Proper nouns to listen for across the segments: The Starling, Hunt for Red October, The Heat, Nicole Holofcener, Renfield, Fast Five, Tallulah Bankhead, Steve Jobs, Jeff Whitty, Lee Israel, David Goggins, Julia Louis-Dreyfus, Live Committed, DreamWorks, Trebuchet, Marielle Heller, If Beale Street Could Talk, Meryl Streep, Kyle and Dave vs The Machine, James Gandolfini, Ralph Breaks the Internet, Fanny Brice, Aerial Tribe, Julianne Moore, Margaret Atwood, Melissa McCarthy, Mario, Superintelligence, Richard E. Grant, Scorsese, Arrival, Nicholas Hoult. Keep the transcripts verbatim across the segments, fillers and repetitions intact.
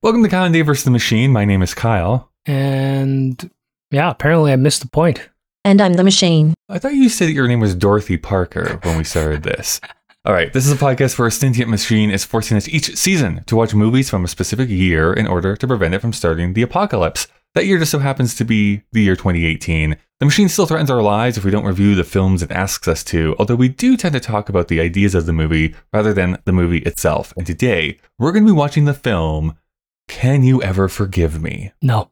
Welcome to Conde versus the Machine. My name is Kyle. And yeah, apparently I missed the point. And I'm the Machine. I thought you said your name was Dorothy Parker when we started this. All right, this is a podcast where a sentient machine is forcing us each season to watch movies from a specific year in order to prevent it from starting the apocalypse. That year just so happens to be the year twenty eighteen. The machine still threatens our lives if we don't review the films it asks us to, although we do tend to talk about the ideas of the movie rather than the movie itself. And today, we're going to be watching the film... Can You Ever Forgive Me? No.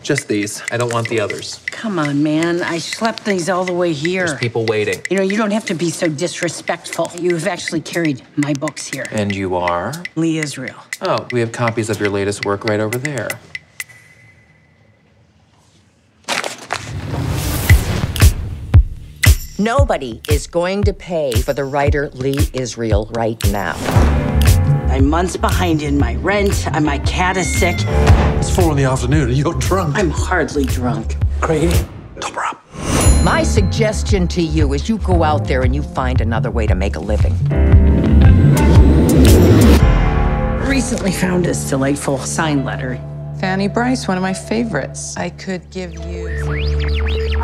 Just these. I don't want the others. Come on, man. I schlepped these all the way here. There's people waiting. You know, you don't have to be so disrespectful. You've actually carried my books here. And you are? Lee Israel. Oh, we have copies of your latest work right over there. Nobody is going to pay for the writer Lee Israel right now. I'm months behind in my rent, and my cat is sick. It's four in the afternoon, and you're drunk. I'm hardly drunk. Craig, double up. My suggestion to you is you go out there and you find another way to make a living. Recently found this delightful sign letter. Fanny Brice, one of my favorites. I could give you...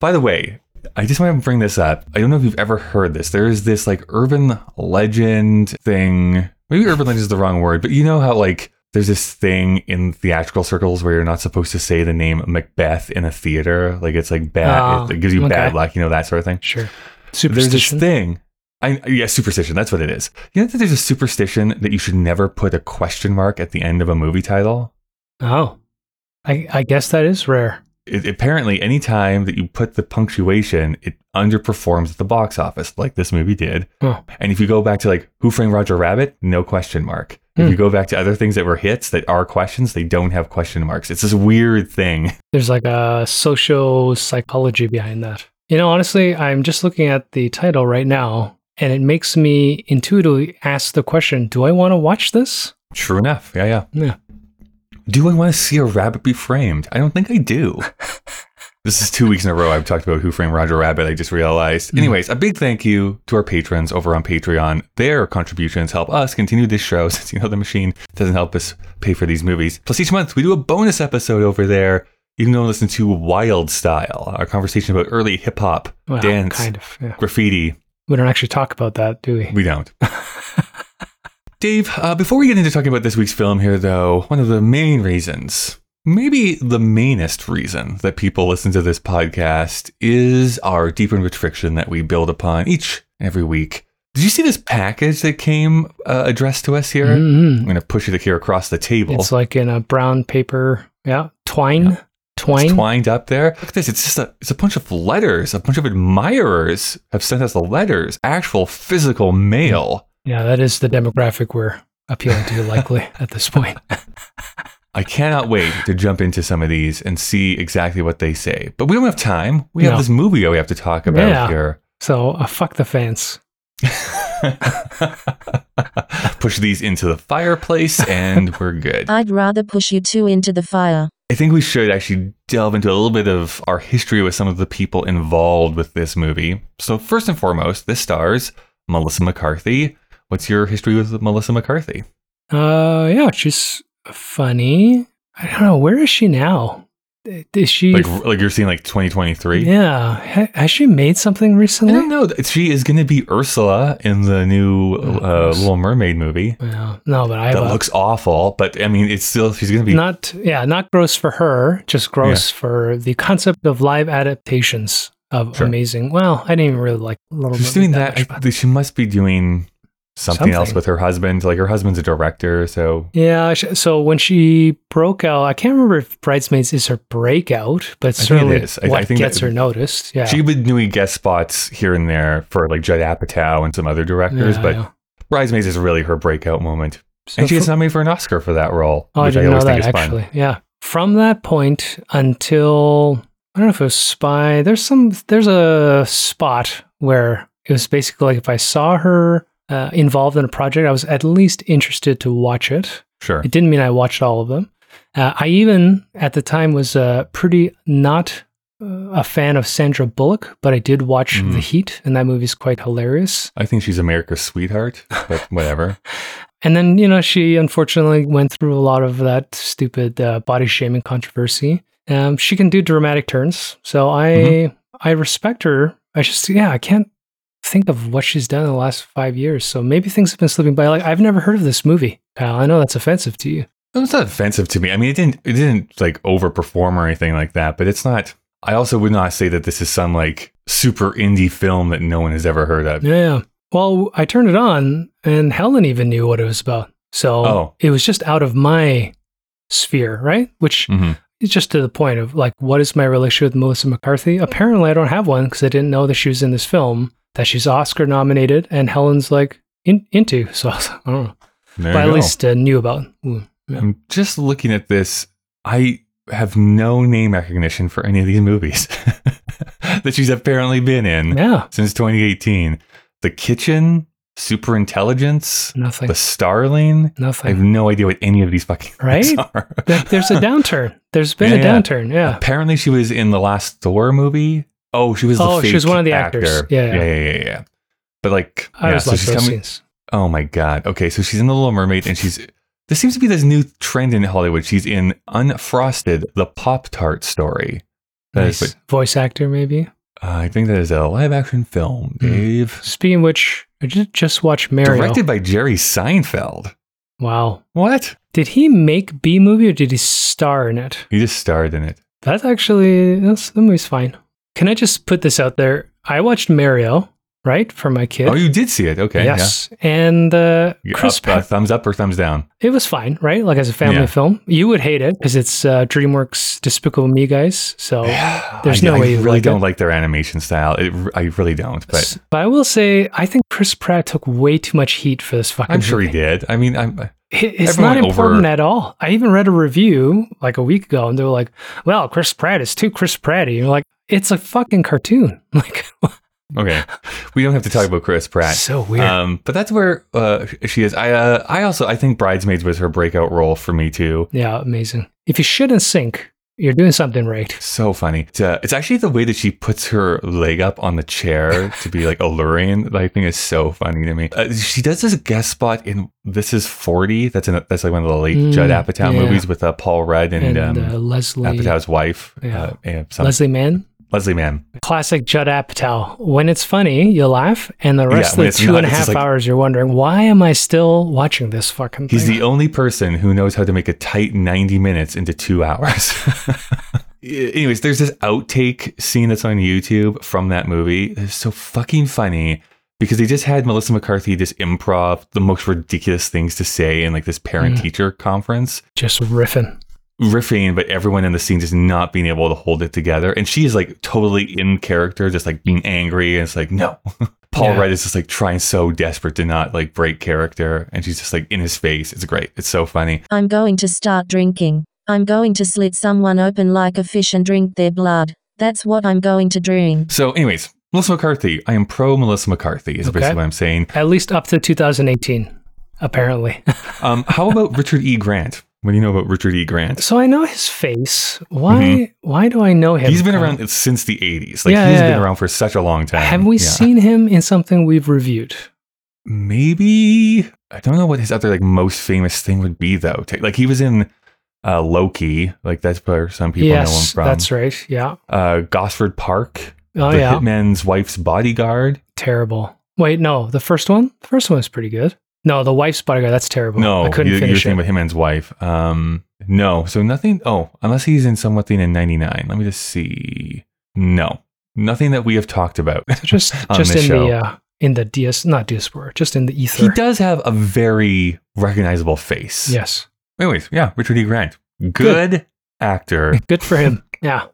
By the way, I just want to bring this up. I don't know if you've ever heard this. There is this, like, urban legend thing... Maybe urban legend is the wrong word, but you know how, like, there's this thing in theatrical circles where you're not supposed to say the name Macbeth in a theater. Like, it's like bad. Oh, it, it gives you okay. bad luck, you know, that sort of thing. Sure. Superstition. There's this thing. I, yeah, superstition. That's what it is. You know that there's a superstition that you should never put a question mark at the end of a movie title? Oh. I, I guess that is rare. It, apparently, any time that you put the punctuation, it underperforms at the box office, like this movie did. Huh. And if you go back to, like, Who Framed Roger Rabbit, no question mark. Hmm. If you go back to other things that were hits that are questions, they don't have question marks. It's this weird thing. There's, like, a social psychology behind that. You know, honestly, I'm just looking at the title right now, and it makes me intuitively ask the question, do I want to watch this? True enough. Yeah, yeah. Yeah. Do I want to see a rabbit be framed? I don't think I do. This is two weeks in a row I've talked about Who Framed Roger Rabbit, I just realized. Anyways, a big thank you to our patrons over on Patreon. Their contributions help us continue this show since, you know, the machine doesn't help us pay for these movies. Plus, each month we do a bonus episode over there. You can go listen to Wild Style, our conversation about early hip-hop, well, dance, kind of, yeah. graffiti. We don't actually talk about that, do we? We don't. Dave, uh, before we get into talking about this week's film here, though, one of the main reasons, maybe the mainest reason that people listen to this podcast is our deep and rich fiction that we build upon each and every week. Did you see this package that came uh, addressed to us here? Mm-hmm. I'm going to push it here across the table. It's like in a brown paper, yeah, twine. Yeah. Twine. It's twined up there. Look at this. It's just a, it's a bunch of letters. A bunch of admirers have sent us the letters, actual physical mail. Mm-hmm. Yeah, that is the demographic we're appealing to, likely, at this point. I cannot wait to jump into some of these and see exactly what they say. But we don't have time. We no. have this movie we have to talk about yeah. here. So, uh, fuck the fans. Push these into the fireplace and we're good. I'd rather push you two into the fire. I think we should actually delve into a little bit of our history with some of the people involved with this movie. So, first and foremost, this stars Melissa McCarthy. What's your history with Melissa McCarthy? Uh, yeah, she's funny. I don't know. Where is she now? Is she like, f- like you're seeing like twenty twenty-three? Yeah. Ha- has she made something recently? I don't know. She is going to be Ursula in the new uh, Little Mermaid movie. Yeah. No, but I that looks awful. But I mean, it's still she's going to be not. Yeah, not gross for her. Just gross yeah. for the concept of live adaptations of sure. amazing. Well, I didn't even really like Little she's Mermaid. She's doing that. that much, I, she must be doing. Something, Something else with her husband. Like, her husband's a director, so... Yeah, so when she broke out... I can't remember if Bridesmaids is her breakout, but certainly it I, what I think gets that, her noticed. Yeah. She would been doing guest spots here and there for, like, Judd Apatow and some other directors, yeah, but yeah. Bridesmaids is really her breakout moment. So and she gets nominated for an Oscar for that role, oh, which I, didn't I always know that, think is actually. fun. Yeah. From that point until... I don't know if it was Spy... There's some... There's a spot where it was basically like if I saw her... Uh, involved in a project, I was at least interested to watch it. Sure. It didn't mean I watched all of them. Uh, I even, at the time, was uh, pretty not a fan of Sandra Bullock, but I did watch mm. The Heat, and that movie's quite hilarious. I think she's America's sweetheart, but whatever. And then, you know, she unfortunately went through a lot of that stupid uh, body shaming controversy. Um, she can do dramatic turns, so I mm-hmm. I respect her. I just, yeah, I can't think of what she's done in the last five years, so maybe things have been slipping by. Like, I've never heard of this movie, Kyle. I know that's offensive to you. It's not offensive to me. I mean, it didn't, it didn't like overperform or anything like that, but it's not... I also would not say that this is some like super indie film that no one has ever heard of. Yeah. Well, I turned it on and Helen even knew what it was about. So oh. it was just out of my sphere, right? Which mm-hmm. is just to the point of like, what is my relationship with Melissa McCarthy? Apparently I don't have one because I didn't know that she was in this film, that she's Oscar nominated and Helen's like in- into. So I, was, I don't know. There but I at least uh, knew about. Ooh, yeah. I'm just looking at this. I... have no name recognition for any of these movies that she's apparently been in yeah. since twenty eighteen. The Kitchen, Superintelligence, nothing. The Starling, nothing. I have no idea what any of these fucking right? are. There's a downturn. There's been yeah, a yeah. downturn. Yeah. Apparently, she was in the last Thor movie. Oh, she was. Oh, the fake she was one of the actor. actors. Yeah, yeah, yeah, yeah. yeah, yeah. But like, I yeah, was so like she's coming. Oh my god. Okay, so she's in The Little Mermaid, and she's. There seems to be this new trend in Hollywood. She's in Unfrosted, the Pop-Tart story. That nice. Is what, voice actor, maybe? Uh, I think that is a live-action film, Dave. Mm. Speaking of which, I just, just watched Mario. Directed by Jerry Seinfeld. Wow. What? Did he make B-movie or did he star in it? He just starred in it. That's actually... That's, the movie's fine. Can I just put this out there? I watched Mario... Right? For my kid. Oh, you did see it. Okay. Yes. Yeah. And uh, Chris Pratt. Uh, thumbs up or thumbs down? It was fine, right? Like as a family yeah. film. You would hate it because it's uh, DreamWorks Despicable Me guys. So yeah, there's I, no I way you really like don't it. like their animation style. It, I really don't. But but I will say, I think Chris Pratt took way too much heat for this fucking movie. I'm sure movie. he did. I mean, I'm... It's Everyone not important over... at all. I even read a review like a week ago and they were like, well, Chris Pratt is too Chris Pratt-y. You're like, it's a fucking cartoon. Like... Okay, we don't have to talk about Chris Pratt. So weird. Um, but that's where uh, she is. I uh, I also, I think Bridesmaids was her breakout role for me too. Yeah, amazing. If you shouldn't sink, you're doing something right. So funny. It's, uh, it's actually the way that she puts her leg up on the chair to be like alluring. That I think is so funny to me. Uh, she does this guest spot in This Is forty. That's in, that's like one of the late mm, Judd Apatow yeah. movies with uh, Paul Rudd and, and um, uh, Leslie Apatow's wife. Yeah. Uh, Leslie Mann. Leslie Mann. Classic Judd Apatow. When it's funny, you laugh, and the rest yeah, of the two not, and a half like, hours, you're wondering, why am I still watching this fucking thing? He's the only person who knows how to make a tight ninety minutes into two hours. Anyways, there's this outtake scene that's on YouTube from that movie. It's so fucking funny because they just had Melissa McCarthy just improv the most ridiculous things to say in like this parent-teacher mm. conference. Just riffing. riffing but everyone in the scene just not being able to hold it together, and she is like totally in character, just like being angry, and it's like no Paul yeah. Rudd is just like trying so desperate to not like break character, and she's just like in his face. It's great. It's so funny. I'm going to start drinking. I'm going to slit someone open like a fish and drink their blood. That's what I'm going to drink. So anyways, Melissa McCarthy. I am pro Melissa McCarthy is okay. basically what I'm saying, at least up to two thousand eighteen apparently. um how about Richard E. Grant? What do you know about Richard E. Grant? So I know his face. Why mm-hmm. Why do I know him? He's been around since the eighties. Like yeah, he's yeah, been yeah. around for such a long time. Have we yeah. seen him in something we've reviewed? Maybe. I don't know what his other like most famous thing would be though. Like he was in uh, Loki. Like that's where some people yes, know him from. That's right. Yeah. Uh, Gosford Park. Oh the yeah. Hitman's Wife's Bodyguard. Terrible. Wait, no. The first one? The first one was pretty good. No, the wife's bodyguard. That's terrible. No, I couldn't you, finish you're saying it. About him and his wife. Um, no, so nothing. Oh, unless he's in something in ninety-nine. Let me just see. No, nothing that we have talked about. So just on just this in show. the uh, in the DS, not diaspora, just in the ether. He does have a very recognizable face. Yes. Anyways, yeah, Richard E. Grant, good, good. actor. Good for him. Yeah,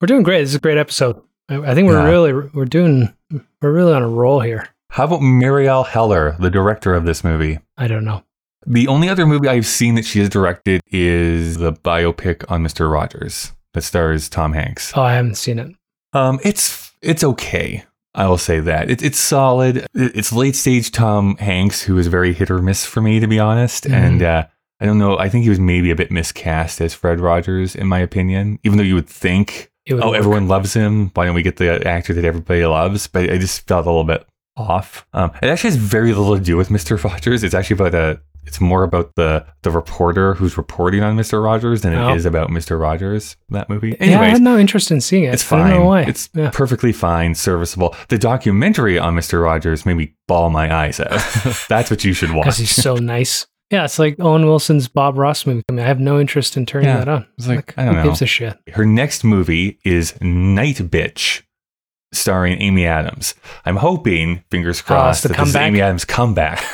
we're doing great. This is a great episode. I, I think we're yeah. really we're doing we're really on a roll here. How about Marielle Heller, the director of this movie? I don't know. The only other movie I've seen that she has directed is the biopic on Mister Rogers that stars Tom Hanks. Oh, I haven't seen it. Um, it's it's okay. I will say that. It, it's solid. It's late stage Tom Hanks, who is very hit or miss for me, to be honest. Mm-hmm. And uh, I don't know. I think he was maybe a bit miscast as Fred Rogers, in my opinion, even though you would think it would oh, work. Everyone loves him. Why don't we get the actor that everybody loves? But I just felt a little bit off. Um, it actually has very little to do with Mister Rogers. It's actually about a. It's more about the the reporter who's reporting on Mister Rogers than oh. it is about Mister Rogers, that movie. Anyways, yeah, I had no interest in seeing it. It's fine. I don't know why. It's yeah. perfectly fine, serviceable. The documentary on Mister Rogers made me bawl my eyes out. That's what you should watch. Because he's so nice. Yeah, it's like Owen Wilson's Bob Ross movie. I mean, I have no interest in turning yeah, that on. It's like, like I don't who know. Who gives a shit? Her next movie is Night Bitch, starring Amy Adams. I'm hoping, fingers crossed, oh, that comeback. This is Amy Adams' comeback.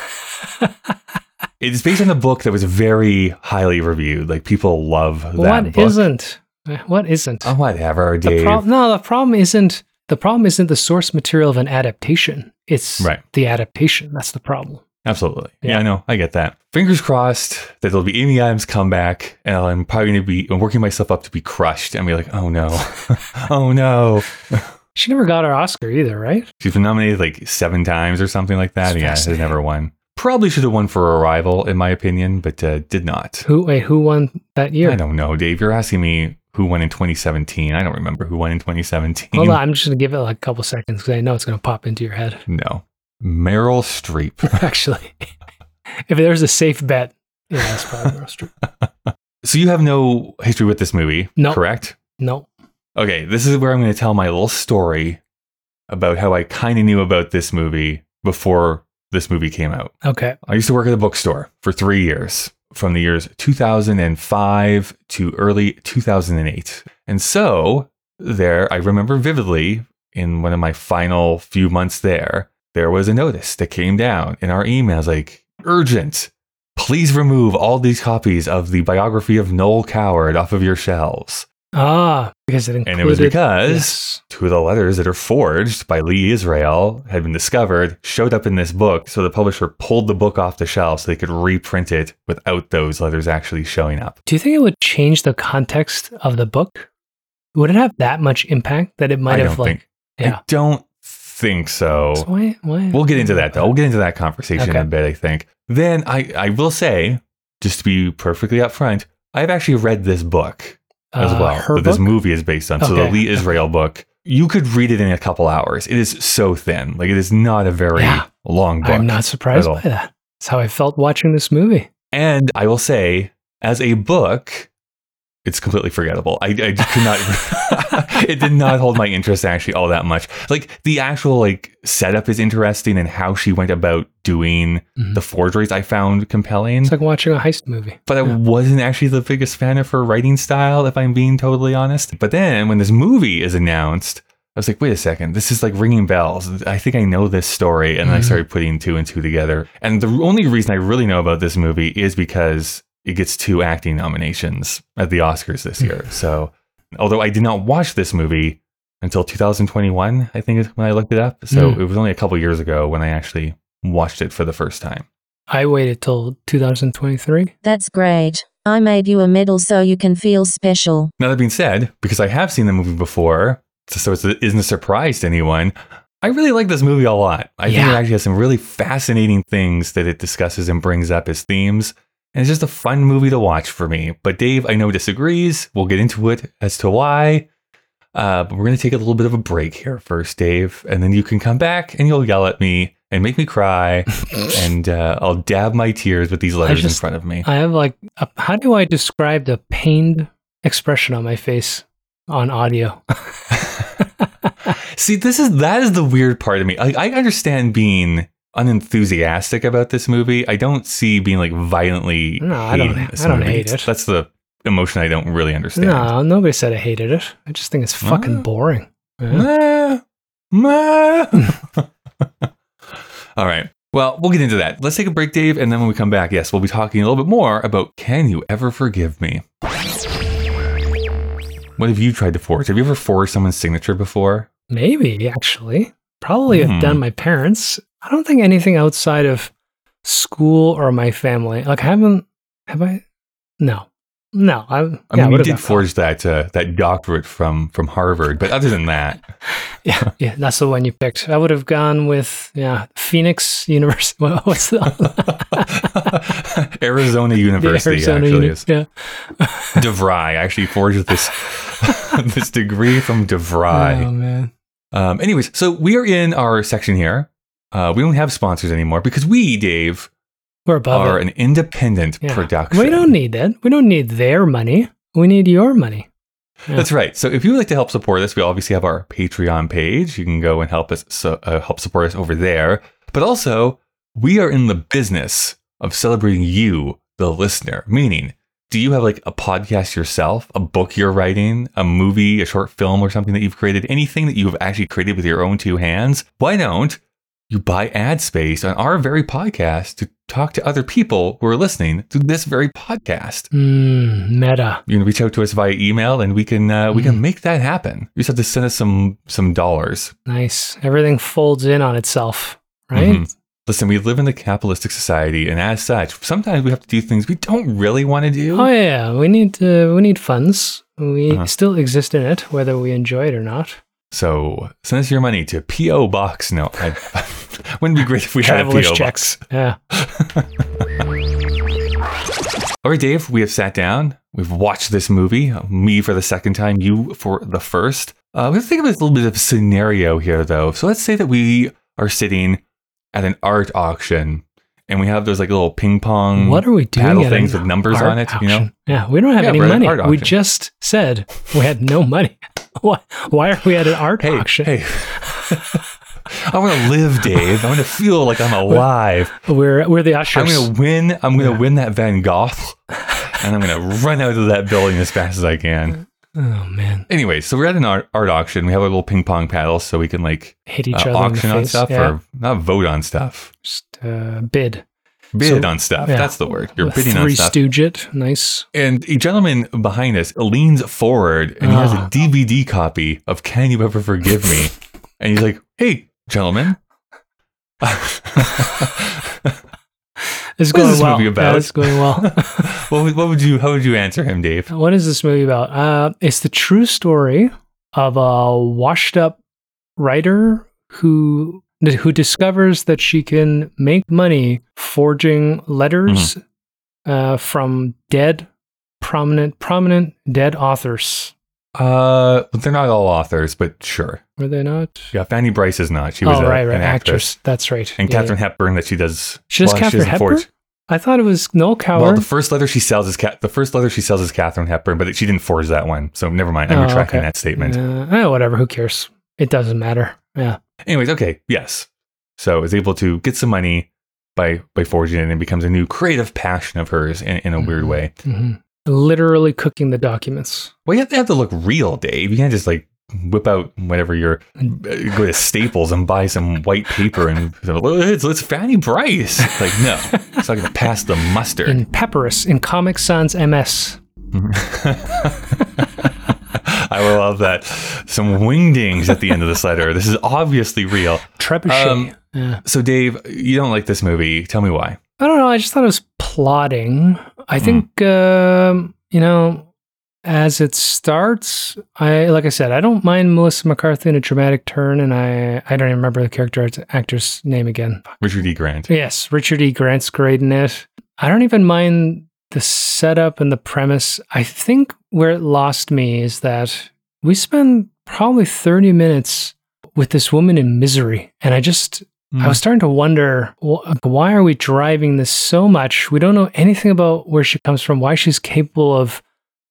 It's based on a book that was very highly reviewed. Like, people love that what book. What isn't? What isn't? Oh, whatever, Dave. The pro- no, the problem isn't the problem isn't the source material of an adaptation. It's right. the adaptation. That's the problem. Absolutely. Yeah. yeah, I know. I get that. Fingers crossed that there'll be Amy Adams' comeback, and I'm probably going to be I'm working myself up to be crushed and be like, oh, no. oh, no. She never got her Oscar either, right? She's been nominated like seven times or something like that. It's yeah, has never won. Probably should have won for Arrival, in my opinion, but uh, did not. Who? Wait, who won that year? I don't know, Dave. You're asking me who won in twenty seventeen. I don't remember who won in twenty seventeen. Hold on, I'm just going to give it like a couple seconds because I know it's going to pop into your head. No. Meryl Streep. Actually, if there's a safe bet, yeah, it's probably Meryl Streep. So you have no history with this movie, nope. correct? No. Nope. Okay, this is where I'm going to tell my little story about how I kind of knew about this movie before this movie came out. Okay. I used to work at a bookstore for three years, from the years two thousand five to early two thousand eight. And so there, I remember vividly in one of my final few months there, there was a notice that came down in our emails like, urgent, please remove all these copies of the biography of Noel Coward off of your shelves. Ah, because it included... And it was because yes. two of the letters that are forged by Lee Israel had been discovered, showed up in this book, so the publisher pulled the book off the shelf so they could reprint it without those letters actually showing up. Do you think it would change the context of the book? Would it have that much impact that it might I have don't like... Think, yeah. I don't think so. so why, why? We'll get into that, though. We'll get into that conversation okay. in a bit, I think. Then I, I will say, just to be perfectly upfront, I've actually read this book. As well, uh, that this movie is based on. Okay. So the Lee Israel book, you could read it in a couple hours. It is so thin. Like, it is not a very yeah. long book. I'm not surprised by that. That's how I felt watching this movie. And I will say, as a book, it's completely forgettable. I, I could not, it did not hold my interest actually all that much. Like, the actual like setup is interesting and how she went about doing mm-hmm. the forgeries I found compelling. It's like watching a heist movie. But yeah. I wasn't actually the biggest fan of her writing style, if I'm being totally honest. But then when this movie is announced, I was like, wait a second, this is like ringing bells. I think I know this story. And mm-hmm. I started putting two and two together. And the only reason I really know about this movie is because it gets two acting nominations at the Oscars this year. So, although I did not watch this movie until two thousand twenty-one, I think, is when I looked it up. So mm. it was only a couple years ago when I actually watched it for the first time. I waited till two thousand twenty-three. That's great. I made you a medal so you can feel special. Now, that being said, because I have seen the movie before, so it isn't a surprise to anyone, I really like this movie a lot. I yeah. think it actually has some really fascinating things that it discusses and brings up as themes. And it's just a fun movie to watch for me. But Dave, I know, disagrees. We'll get into it as to why. Uh, but we're going to take a little bit of a break here first, Dave. And then you can come back and you'll yell at me and make me cry. and uh, I'll dab my tears with these letters just, in front of me. I have like, a, how do I describe the pained expression on my face on audio? See, this is that is the weird part of me. I, I understand being... unenthusiastic about this movie. I don't see being like violently no i don't this i don't movie. hate it. That's the emotion I don't really understand. No, nobody said I hated it. I just think it's fucking uh, boring. yeah. Meh, meh. All right, well, we'll get into that. Let's take a break, Dave, and then when we come back, yes, we'll be talking a little bit more about Can You Ever Forgive Me? What have you tried to forge? Have you ever forged someone's signature before? Maybe, actually. Probably have mm. done my parents. I don't think anything outside of school or my family. Like, I haven't, have I? No. No, I. Yeah, I mean, you did forge that that, uh, that doctorate from from Harvard, but other than that, yeah, yeah, that's the one you picked. I would have gone with yeah, Phoenix University. Well, what's the Arizona University? The Arizona actually, Uni- is. Yeah. DeVry. I actually forged this this degree from DeVry. Oh man. Um, anyways, so we are in our section here. Uh, we don't have sponsors anymore because we, Dave. We're above are it. An independent yeah. production. We don't need that. We don't need their money. We need your money. Yeah. That's right. So if you would like to help support us, we obviously have our Patreon page. You can go and help us so, uh, help support us over there. But also, we are in the business of celebrating you, the listener. Meaning, do you have like a podcast yourself, a book you're writing, a movie, a short film or something that you've created, anything that you've actually created with your own two hands? Why don't you buy ad space on our very podcast to talk to other people who are listening to this very podcast. Mm, meta. You can reach out to us via email, and we can uh, mm. we can make that happen. You just have to send us some some dollars. Nice. Everything folds in on itself, right? Mm-hmm. Listen, we live in the capitalistic society, and as such, sometimes we have to do things we don't really want to do. Oh yeah, we need uh, we need funds. We uh-huh. still exist in it, whether we enjoy it or not. So send us your money to P O Box. No, I, wouldn't be great if we had a P O checks. Box. Yeah. All right, Dave, we have sat down. We've watched this movie, me for the second time, you for the first. Uh, we have to think of a little bit of a scenario here, though. So let's say that we are sitting at an art auction and we have those like little ping pong what are we doing paddle things with numbers on it. Auction. You know? Yeah, we don't have yeah, any money. We just said we had no money. Why, why are we at an art hey, auction? Hey. I want to live, Dave. I want to feel like I'm alive. We're we're the ushers. I'm going to win. I'm going to yeah. win that Van Gogh, and I'm going to run out of that building as fast as I can. Oh man. Anyway, so we're at an art, art auction. We have a little ping pong paddle, so we can like hit each uh, other auction on stuff, yeah. or not vote on stuff. Just uh, bid. Bid so, on stuff. Yeah. That's the word. You're bidding three on stuff. Three Stooges. Nice. And a gentleman behind us leans forward and ah. he has a D V D copy of Can You Ever Forgive Me? And he's like, hey, gentlemen. It's going what is this well. movie about? Yeah, it's going well. what, would, what would you, how would you answer him, Dave? What is this movie about? Uh, it's the true story of a washed up writer who... who discovers that she can make money forging letters mm-hmm. uh, from dead, prominent, prominent dead authors. Uh, they're not all authors, but sure. Are they not? Yeah, Fanny Brice is not. She was oh, a, right, right. an actress. actress. That's right. And yeah, Katharine yeah. Hepburn that she does. She does well, Katharine she Hepburn? Forge. I thought it was Noel Coward. Well, the first letter she sells is Cat. The first letter she sells is Katharine Hepburn, but she didn't forge that one. So never mind. I'm oh, retracting okay. that statement. Uh, whatever. Who cares? It doesn't matter. Yeah. Anyways, okay, yes. So is able to get some money by by forging it, and it becomes a new creative passion of hers in, in a mm-hmm. weird way. Mm-hmm. Literally cooking the documents. Well, you have to have to look real, Dave. You can't just like whip out whatever you're go to Staples and buy some white paper and it's, it's Fanny Brice. Like no, it's not going to pass the mustard. In Papyrus, in Comic Sans M S. I will love that. Some wingdings at the end of this letter. This is obviously real. Trebuchet. Um, yeah. So, Dave, you don't like this movie. Tell me why. I don't know. I just thought it was plotting. I mm. think, uh, you know, as it starts, I like I said, I don't mind Melissa McCarthy in a dramatic turn, and I, I don't even remember the character actor's name again. Richard E. Grant. Yes, Richard E. Grant's great in it. I don't even mind the setup and the premise. I think where it lost me is that we spend probably thirty minutes with this woman in misery. And I just, mm. I was starting to wonder, why are we driving this so much? We don't know anything about where she comes from, why she's capable of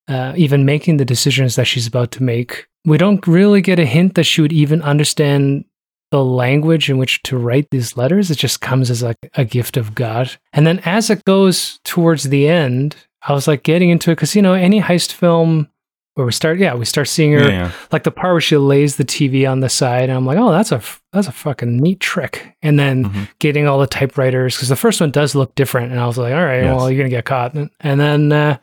uh, even making the decisions that she's about to make. We don't really get a hint that she would even understand the language in which to write these letters. It just comes as like a gift of God. And then as it goes towards the end, I was like getting into it because, you know, any heist film where we start, yeah, we start seeing her, yeah, yeah. like the part where she lays the T V on the side, and I'm like, oh, that's a, that's a fucking neat trick. And then mm-hmm. getting all the typewriters, because the first one does look different. And I was like, all right, yes. well, you're going to get caught. And then uh,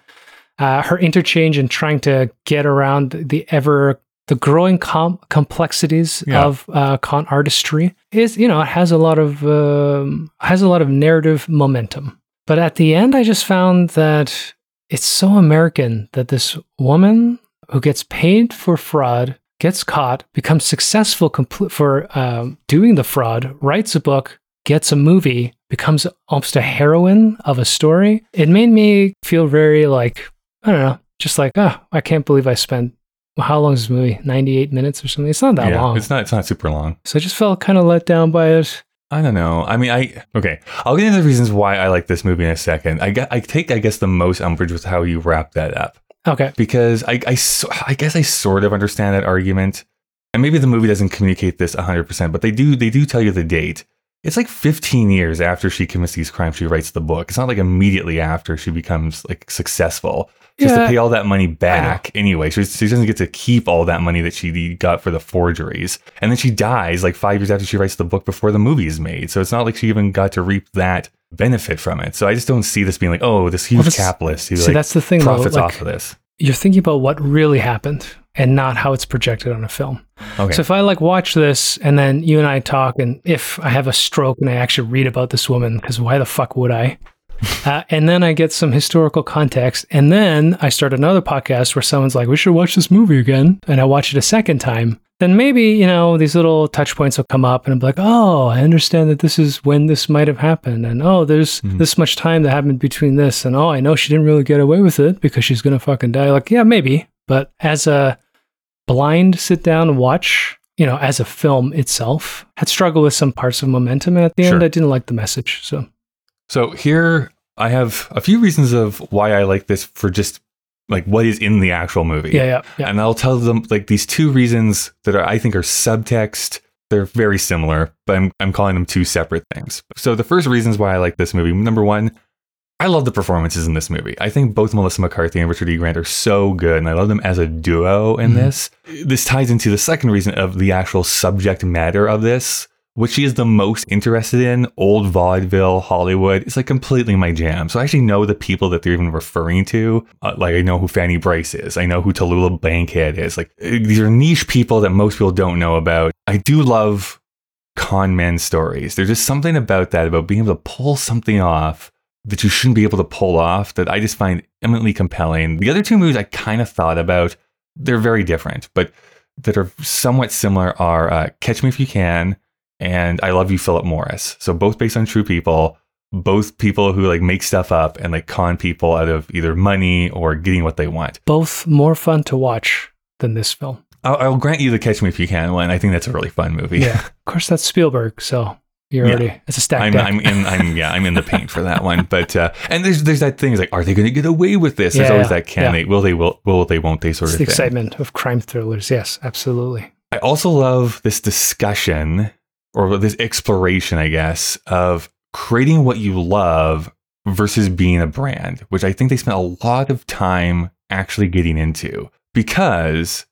uh, her interchange and in trying to get around the ever The growing com- complexities yeah. of uh, con artistry is, you know, it has a lot of um, has a lot of narrative momentum. But at the end, I just found that it's so American that this woman who gets paid for fraud, gets caught, becomes successful compl- for um, doing the fraud, writes a book, gets a movie, becomes almost a heroine of a story. It made me feel very like, I don't know, just like, oh, I can't believe I spent, well, how long is this movie? ninety-eight minutes or something? It's not that yeah, long. It's not, it's not super long. So I just felt kind of let down by it. I don't know. I mean, I, okay. I'll get into the reasons why I like this movie in a second. I got, I take, I guess, the most umbrage with how you wrap that up. Okay. Because I, I, I guess I sort of understand that argument. And maybe the movie doesn't communicate this one hundred percent, but they do, they do tell you the date. It's like fifteen years after she commits these crimes, she writes the book. It's not like immediately after she becomes like successful. She yeah. has to pay all that money back anyway. So she doesn't get to keep all that money that she got for the forgeries. And then she dies like five years after she writes the book before the movie is made. So it's not like she even got to reap that benefit from it. So I just don't see this being like, oh, this huge well, capitalist who so like, that's the thing, profits though, like, off of this. You're thinking about what really happened and not how it's projected on a film. Okay. So if I like watch this and then you and I talk and if I have a stroke and I actually read about this woman, because why the fuck would I? Uh, and then I get some historical context, and then I start another podcast where someone's like, we should watch this movie again, and I watch it a second time, then maybe, you know, these little touch points will come up, and I'm like, oh, I understand that this is when this might have happened, and oh, there's mm-hmm. this much time that happened between this, and oh, I know she didn't really get away with it because she's going to fucking die. Like, yeah, maybe, but as a blind sit-down watch, you know, as a film itself, had struggled with some parts of momentum, and at the sure. end, I didn't like the message, so... So here I have a few reasons of why I like this for just like what is in the actual movie. Yeah, yeah, yeah. And I'll tell them like these two reasons that are, I think are subtext. They're very similar, but I'm I'm calling them two separate things. So the first reasons why I like this movie. Number one, I love the performances in this movie. I think both Melissa McCarthy and Richard E. Grant are so good, and I love them as a duo in mm-hmm. this. This ties into the second reason of the actual subject matter of this. What she is the most interested in, old vaudeville, Hollywood, it's like completely my jam. So I actually know the people that they're even referring to. Uh, like I know who Fanny Brice is. I know who Tallulah Bankhead is. Like these are niche people that most people don't know about. I do love con men stories. There's just something about that, about being able to pull something off that you shouldn't be able to pull off that I just find eminently compelling. The other two movies I kind of thought about, they're very different, but that are somewhat similar are uh, Catch Me If You Can, and I Love You, Philip Morris. So both based on true people, both people who like make stuff up and like con people out of either money or getting what they want. Both more fun to watch than this film. I'll, I'll grant you the Catch Me If You Can one. I think that's a really fun movie. Yeah, of course that's Spielberg. So you're yeah. already it's a stack. I'm, I'm in. I'm yeah. I'm in the paint for that one. But uh, and there's there's that thing. It's like, are they going to get away with this? There's yeah, always that can yeah. they will they will will they won't they sort it's of the thing. Excitement of crime thrillers. Yes, absolutely. I also love this discussion. Or this exploration, I guess, of creating what you love versus being a brand, which I think they spent a lot of time actually getting into, because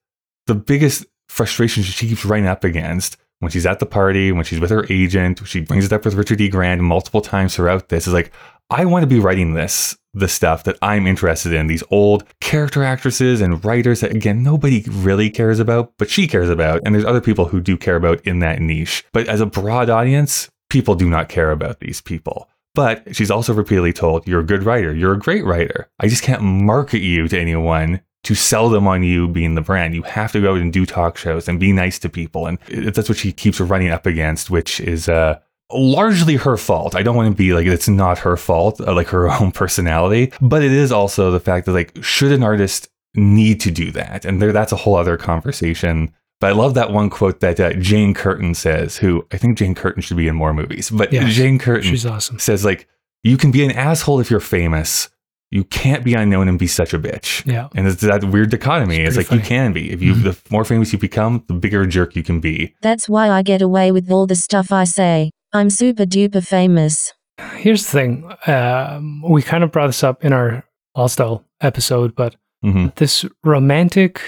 the biggest frustration she keeps running up against when she's at the party, when she's with her agent, she brings it up with Richard E. Grant multiple times throughout this, is like, I want to be writing this, the stuff that I'm interested in, these old character actresses and writers that, again, nobody really cares about, but she cares about. And there's other people who do care about in that niche. But as a broad audience, people do not care about these people. But she's also repeatedly told, you're a good writer. You're a great writer. I just can't market you to anyone to sell them on you being the brand. You have to go out and do talk shows and be nice to people. And that's what she keeps running up against, which is... uh. largely her fault. I don't want to be like, it's not her fault, like her own personality, but it is also the fact that like, should an artist need to do that? And there, that's a whole other conversation. But I love that one quote that uh, Jane Curtin says, who I think Jane Curtin should be in more movies, but yeah, Jane Curtin she's awesome. Says like, you can be an asshole if you're famous. You can't be unknown and be such a bitch. Yeah. And it's that weird dichotomy. It's, it's like funny. You can be. If you mm-hmm. the more famous you become, the bigger jerk you can be. That's why I get away with all the stuff I say. I'm super duper famous. Here's the thing. Uh, we kind of brought this up in our All-Style episode, but mm-hmm. this romantic,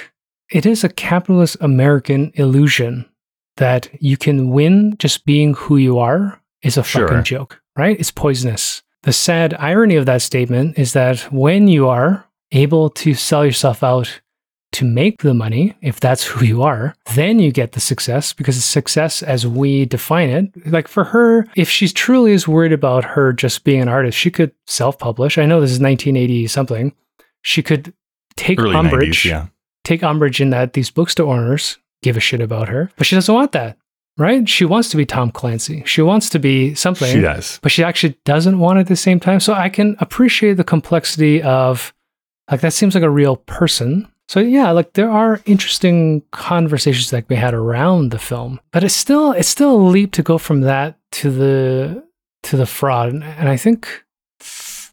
it is a capitalist American illusion that you can win just being who you are is a sure. fucking joke, right? It's poisonous. The sad irony of that statement is that when you are able to sell yourself out to make the money, if that's who you are, then you get the success, because success as we define it, like for her, if she truly is worried about her just being an artist, she could self-publish. I know this is nineteen eighty something, she could take Early umbrage, nineties, yeah. take umbrage in that these bookstore owners give a shit about her, but she doesn't want that, right? She wants to be Tom Clancy. She wants to be something. She does. But she actually doesn't want it at the same time. So I can appreciate the complexity of, like, that seems like a real person. So yeah, like, there are interesting conversations that we had around the film, but it's still it's still a leap to go from that to the to the fraud, and, and I think.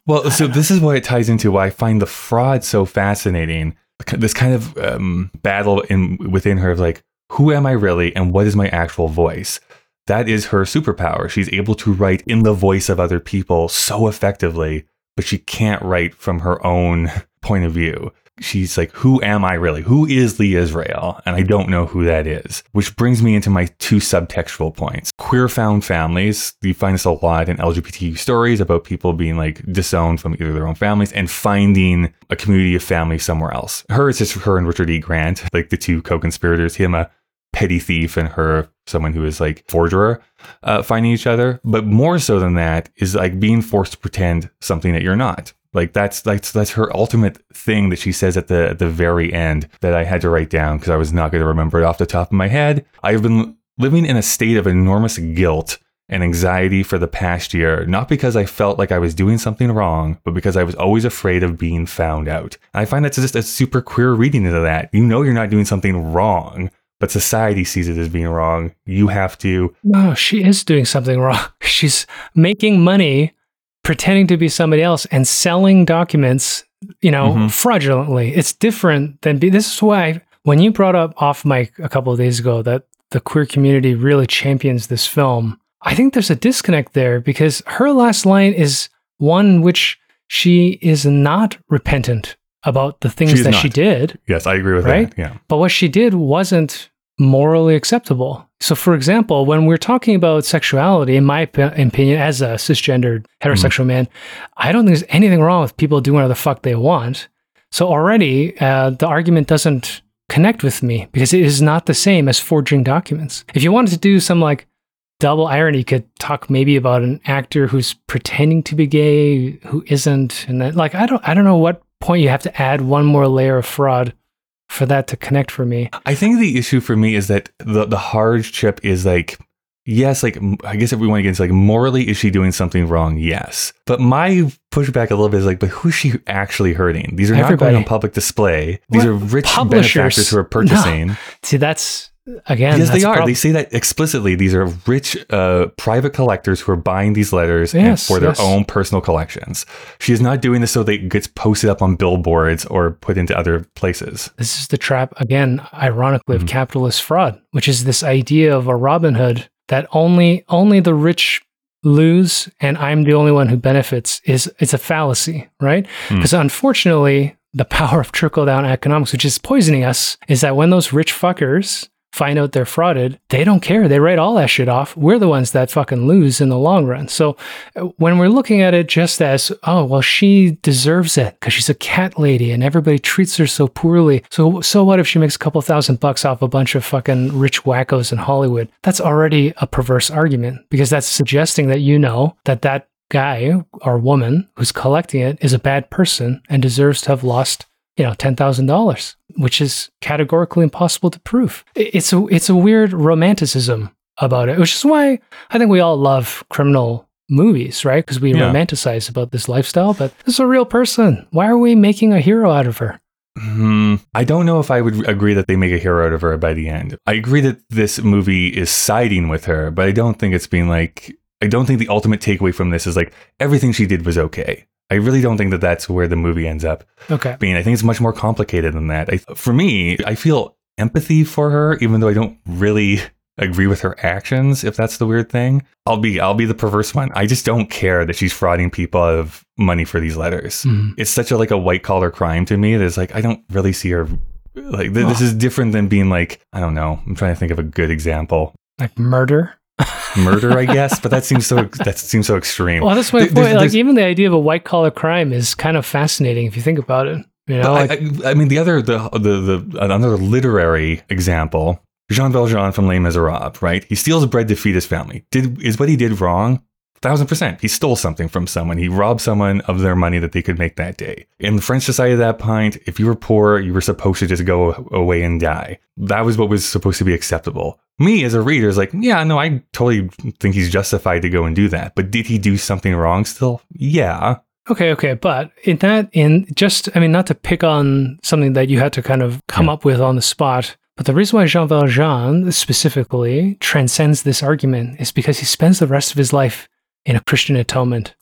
Well, I so this know. is why it ties into why I find the fraud so fascinating. This kind of um, battle in within her of like, who am I really, and what is my actual voice? That is her superpower. She's able to write in the voice of other people so effectively, but she can't write from her own point of view. She's like, who am I really? Who is Lee Israel? And I don't know who that is. Which brings me into my two subtextual points. Queer found families. You find this a lot in L G B T Q stories about people being like disowned from either their own families and finding a community of family somewhere else. Her, it's just her and Richard E. Grant, like the two co-conspirators, him a petty thief and her someone who is like forger, uh, finding each other. But more so than that is like being forced to pretend something that you're not. Like that's that's that's her ultimate thing that she says at the at the very end that I had to write down because I was not going to remember it off the top of my head. I've been living in a state of enormous guilt and anxiety for the past year, not because I felt like I was doing something wrong, but because I was always afraid of being found out. And I find that's just a super queer reading into that. You know, you're not doing something wrong, but society sees it as being wrong. You have to. No, she is doing something wrong. She's making money pretending to be somebody else and selling documents, you know, mm-hmm. fraudulently. It's different than be- this is why when you brought up off mic a couple of days ago that the queer community really champions this film, I think there's a disconnect there because her last line is one which she is not repentant about the things she that not. she did. Yes, I agree with right? that. Yeah. But what she did wasn't morally acceptable. So for example, when we're talking about sexuality, in my p- opinion, as a cisgendered heterosexual mm. man, I don't think there's anything wrong with people doing whatever the fuck they want. So already uh, the argument doesn't connect with me because it is not the same as forging documents. If you wanted to do some like double irony, you could talk maybe about an actor who's pretending to be gay, who isn't, and that like, I don't, I don't know what point you have to add one more layer of fraud for that to connect for me. I think the issue for me is that the, the hardship is like, yes, like, I guess if we want to get into like, morally, is she doing something wrong? Yes. But my pushback a little bit is like, but who's she actually hurting? These are Everybody. not going on public display. These what? are rich Publishers. benefactors who are purchasing. No. See, that's, again, yes, that's they are. They say that explicitly. These are rich uh, private collectors who are buying these letters yes, for their yes. own personal collections. She is not doing this so that it gets posted up on billboards or put into other places. This is the trap, again, ironically, mm-hmm. of capitalist fraud, which is this idea of a Robin Hood that only only the rich lose and I'm the only one who benefits. Is It's a fallacy, right? Because mm. unfortunately, the power of trickle-down economics, which is poisoning us, is that when those rich fuckers find out they're frauded, they don't care. They write all that shit off. We're the ones that fucking lose in the long run. So when we're looking at it just as, oh, well, she deserves it because she's a cat lady and everybody treats her so poorly. So so what if she makes a couple thousand bucks off a bunch of fucking rich wackos in Hollywood? That's already a perverse argument because that's suggesting that you know that that guy or woman who's collecting it is a bad person and deserves to have lost, you know, ten thousand dollars, which is categorically impossible to prove. It's a, it's a weird romanticism about it, which is why I think we all love criminal movies, right? Because we yeah. romanticize about this lifestyle, but this is a real person. Why are we making a hero out of her? Hmm. I don't know if I would agree that they make a hero out of her by the end. I agree that this movie is siding with her, but I don't think it's being like, I don't think the ultimate takeaway from this is like, everything she did was okay. I really don't think that that's where the movie ends up okay. being. I think it's much more complicated than that. I, for me, I feel empathy for her, even though I don't really agree with her actions, if that's the weird thing. I'll be I'll be the perverse one. I just don't care that she's frauding people out of money for these letters. Mm. It's such a like a white collar crime to me. That's like, I don't really see her like th- oh. this is different than being like, I don't know. I'm trying to think of a good example. Like murder. Murder, I guess, but that seems so that seems so extreme. Well, that's my there, point. There's, like there's, even the idea of a white collar crime is kind of fascinating if you think about it. You know, like, I, I mean, the other the, the the another literary example, Jean Valjean from Les Miserables, right? He steals bread to feed his family. Did is what he did wrong? a thousand percent. He stole something from someone. He robbed someone of their money that they could make that day. In the French society of that point, if you were poor, you were supposed to just go away and die. That was what was supposed to be acceptable. Me as a reader is like, yeah, no, I totally think he's justified to go and do that. But did he do something wrong still? Yeah. Okay, okay. But in that, in just, I mean, not to pick on something that you had to kind of come yeah. up with on the spot, but the reason why Jean Valjean specifically transcends this argument is because he spends the rest of his life in a Christian atonement.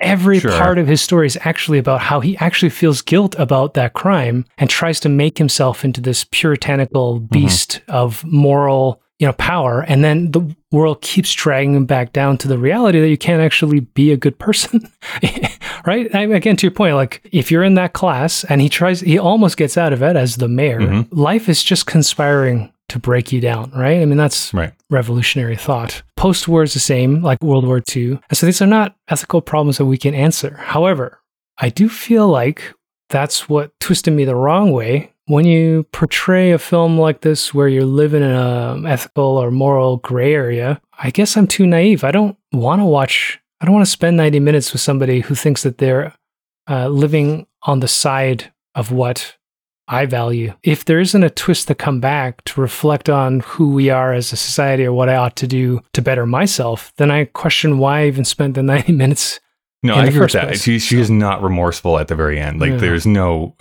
Every sure. part of his story is actually about how he actually feels guilt about that crime and tries to make himself into this puritanical beast mm-hmm. of moral, you know, power. And then the world keeps dragging him back down to the reality that you can't actually be a good person. Right? I mean, again, to your point, like if you're in that class and he tries, he almost gets out of it as the mayor, mm-hmm. life is just conspiring to break you down, right? I mean, that's right. revolutionary thought. Post-war is the same, like World War Two. And so these are not ethical problems that we can answer. However, I do feel like that's what twisted me the wrong way. When you portray a film like this where you're living in an ethical or moral gray area, I guess I'm too naive. I don't want to watch, I don't want to spend ninety minutes with somebody who thinks that they're uh, living on the side of what I value. If there isn't a twist to come back to reflect on who we are as a society or what I ought to do to better myself, then I question why I even spent the ninety minutes. No, I agree with that. She, she is not remorseful at the very end. Like yeah. there's no,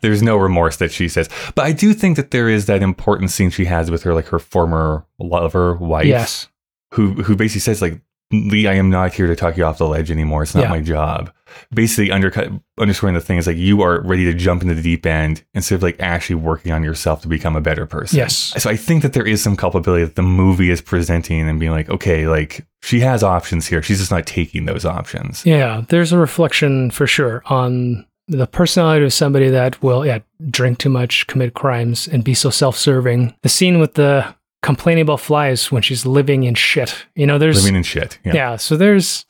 there's no remorse that she says. But I do think that there is that important scene she has with her, like her former lover, wife, yes. who who basically says like, Lee, I am not here to talk you off the ledge anymore. It's not yeah. my job. Basically undercut, underscoring the thing is like you are ready to jump into the deep end instead of like actually working on yourself to become a better person. Yes. So I think that there is some culpability that the movie is presenting and being like, okay, like she has options here. She's just not taking those options. Yeah. There's a reflection for sure on the personality of somebody that will yeah, drink too much, commit crimes, and be so self-serving. The scene with the complaining about flies when she's living in shit. You know, there's living in shit. Yeah. yeah so there's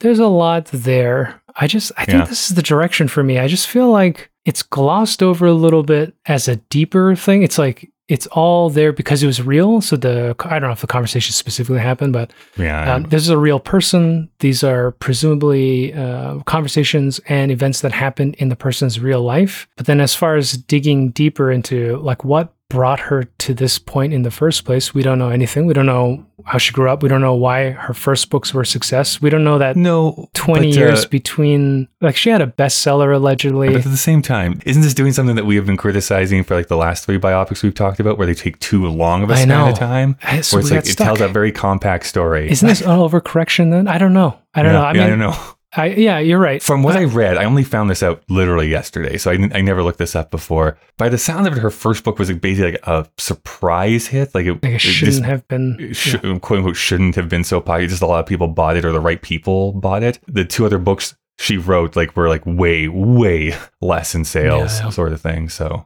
there's a lot there. I just I think yeah. this is the direction for me. I just feel like it's glossed over a little bit as a deeper thing. It's like it's all there because it was real. So the I don't know if the conversation specifically happened, but yeah, um, this is a real person. These are presumably uh, conversations and events that happened in the person's real life. But then as far as digging deeper into like what brought her to this point in the first place, we don't know anything. We don't know how she grew up. We don't know why her first books were a success. We don't know that no, twenty but, uh, years between, like she had a bestseller allegedly. But at the same time, isn't this doing something that we have been criticizing for like the last three biopics we've talked about where they take too long of a span of time? I, so where it's like, it tells a very compact story. Isn't this all overcorrection then? I don't know. I don't yeah, know. I, yeah, mean, I don't know. I, yeah, you're right. From what I, I read, I only found this out literally yesterday, so I, I never looked this up before. By the sound of it, her first book was like basically like a surprise hit. Like it, like it, it shouldn't just, have been. It should, yeah. quote unquote, shouldn't have been so popular. Just a lot of people bought it or the right people bought it. The two other books she wrote like were like way, way less in sales yeah. sort of thing, so.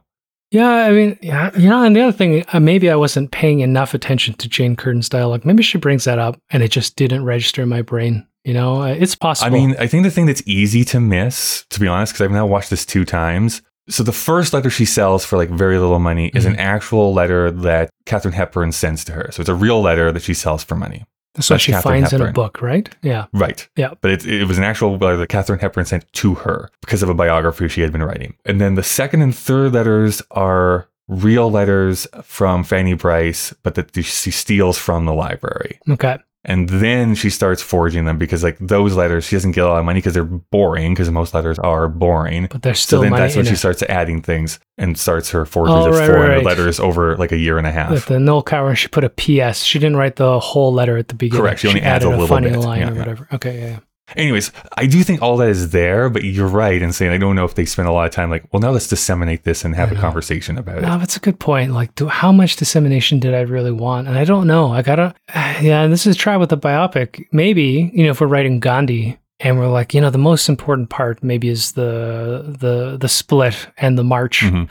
Yeah, I mean, yeah, you know, and the other thing, uh, maybe I wasn't paying enough attention to Jane Curtin's dialogue. Maybe she brings that up and it just didn't register in my brain. You know, it's possible. I mean, I think the thing that's easy to miss, to be honest, because I've now watched this two times. So the first letter she sells for like very little money mm-hmm. is an actual letter that Katharine Hepburn sends to her. So it's a real letter that she sells for money. That's what she Katharine finds Hepburn. in a book, right? Yeah. Right. Yeah. But it, it was an actual letter that Katharine Hepburn sent to her because of a biography she had been writing. And then the second and third letters are real letters from Fanny Brice, but that she steals from the library. Okay. And then she starts forging them because, like, those letters, she doesn't get a lot of money because they're boring, because most letters are boring. But there's still money in it. So then that's when she starts adding things and starts her forgeries of four hundred letters over, like, a year and a half. With the Noel Coward, she put a P S. She didn't write the whole letter at the beginning. Correct. She only adds a little bit. She added a funny line or whatever. Okay, yeah, yeah. Anyways, I do think all that is there, but you're right in saying I don't know if they spend a lot of time like, well, now let's disseminate this and have a conversation about it. No, that's a good point. Like, do, how much dissemination did I really want? And I don't know. Like, I gotta, yeah, this is a try with the biopic. Maybe, you know, if we're writing Gandhi and we're like, you know, the most important part maybe is the the the split and the march. Mm-hmm.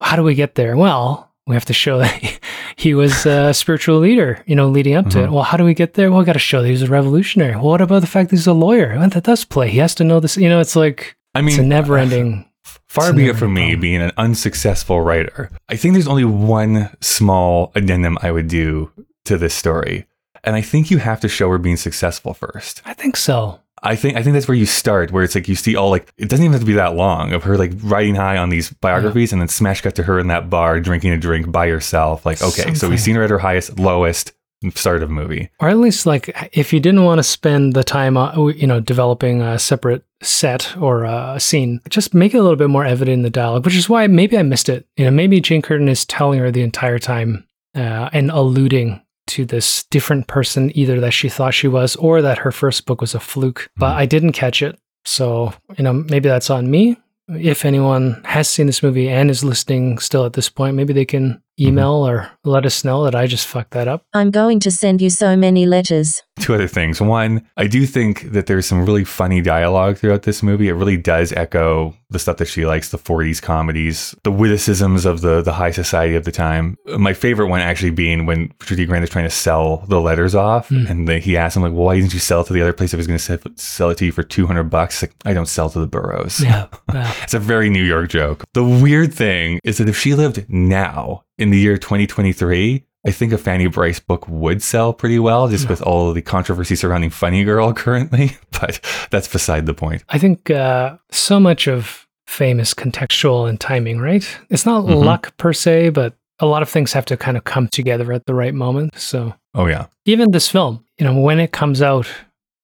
How do we get there? Well, we have to show that he was a spiritual leader, you know, leading up to mm-hmm. it. Well, how do we get there? Well, we got to show that he was a revolutionary. Well, what about the fact that he's a lawyer? Well, that does play. He has to know this. You know, it's like, I mean, it's a never-ending. Far be it from me being an unsuccessful writer. I think there's only one small addendum I would do to this story. And I think you have to show her being successful first. I think so. I think I think that's where you start, where it's like you see all like, it doesn't even have to be that long of her like riding high on these biographies, yeah. and then smash cut to her in that bar drinking a drink by herself. Like, okay, Something. So we've seen her at her highest, lowest start of movie. Or at least like if you didn't want to spend the time, you know, developing a separate set or a scene, just make it a little bit more evident in the dialogue, which is why maybe I missed it. You know, maybe Jane Curtin is telling her the entire time uh, and alluding to this different person, either that she thought she was or that her first book was a fluke, but mm-hmm. I didn't catch it. So, you know, maybe that's on me. If anyone has seen this movie and is listening still at this point, maybe they can email mm-hmm. or let us know that I just fucked that up. I'm going to send you so many letters. Two other things. One, I do think that there's some really funny dialogue throughout this movie. It really does echo the stuff that she likes, the forties comedies, the witticisms of the, the high society of the time. My favorite one actually being when Richard E. Grant is trying to sell the letters off mm. and the, he asks him, like, well, why didn't you sell it to the other place if he was going to sell it to you for two hundred bucks? Like, I don't sell to the boroughs. Yeah, yeah. It's a very New York joke. The weird thing is that if she lived now, in the year twenty twenty-three, I think a Fanny Brice book would sell pretty well, just yeah. with all the controversy surrounding Funny Girl currently. But that's beside the point. I think uh, so much of fame is contextual and timing, right? It's not mm-hmm. luck per se, but a lot of things have to kind of come together at the right moment. So, oh yeah, even this film, you know, when it comes out,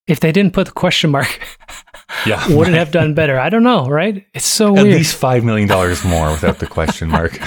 if they didn't put the question mark, yeah, wouldn't have done better. I don't know, right? It's so at weird. At least five million dollars more without the question mark.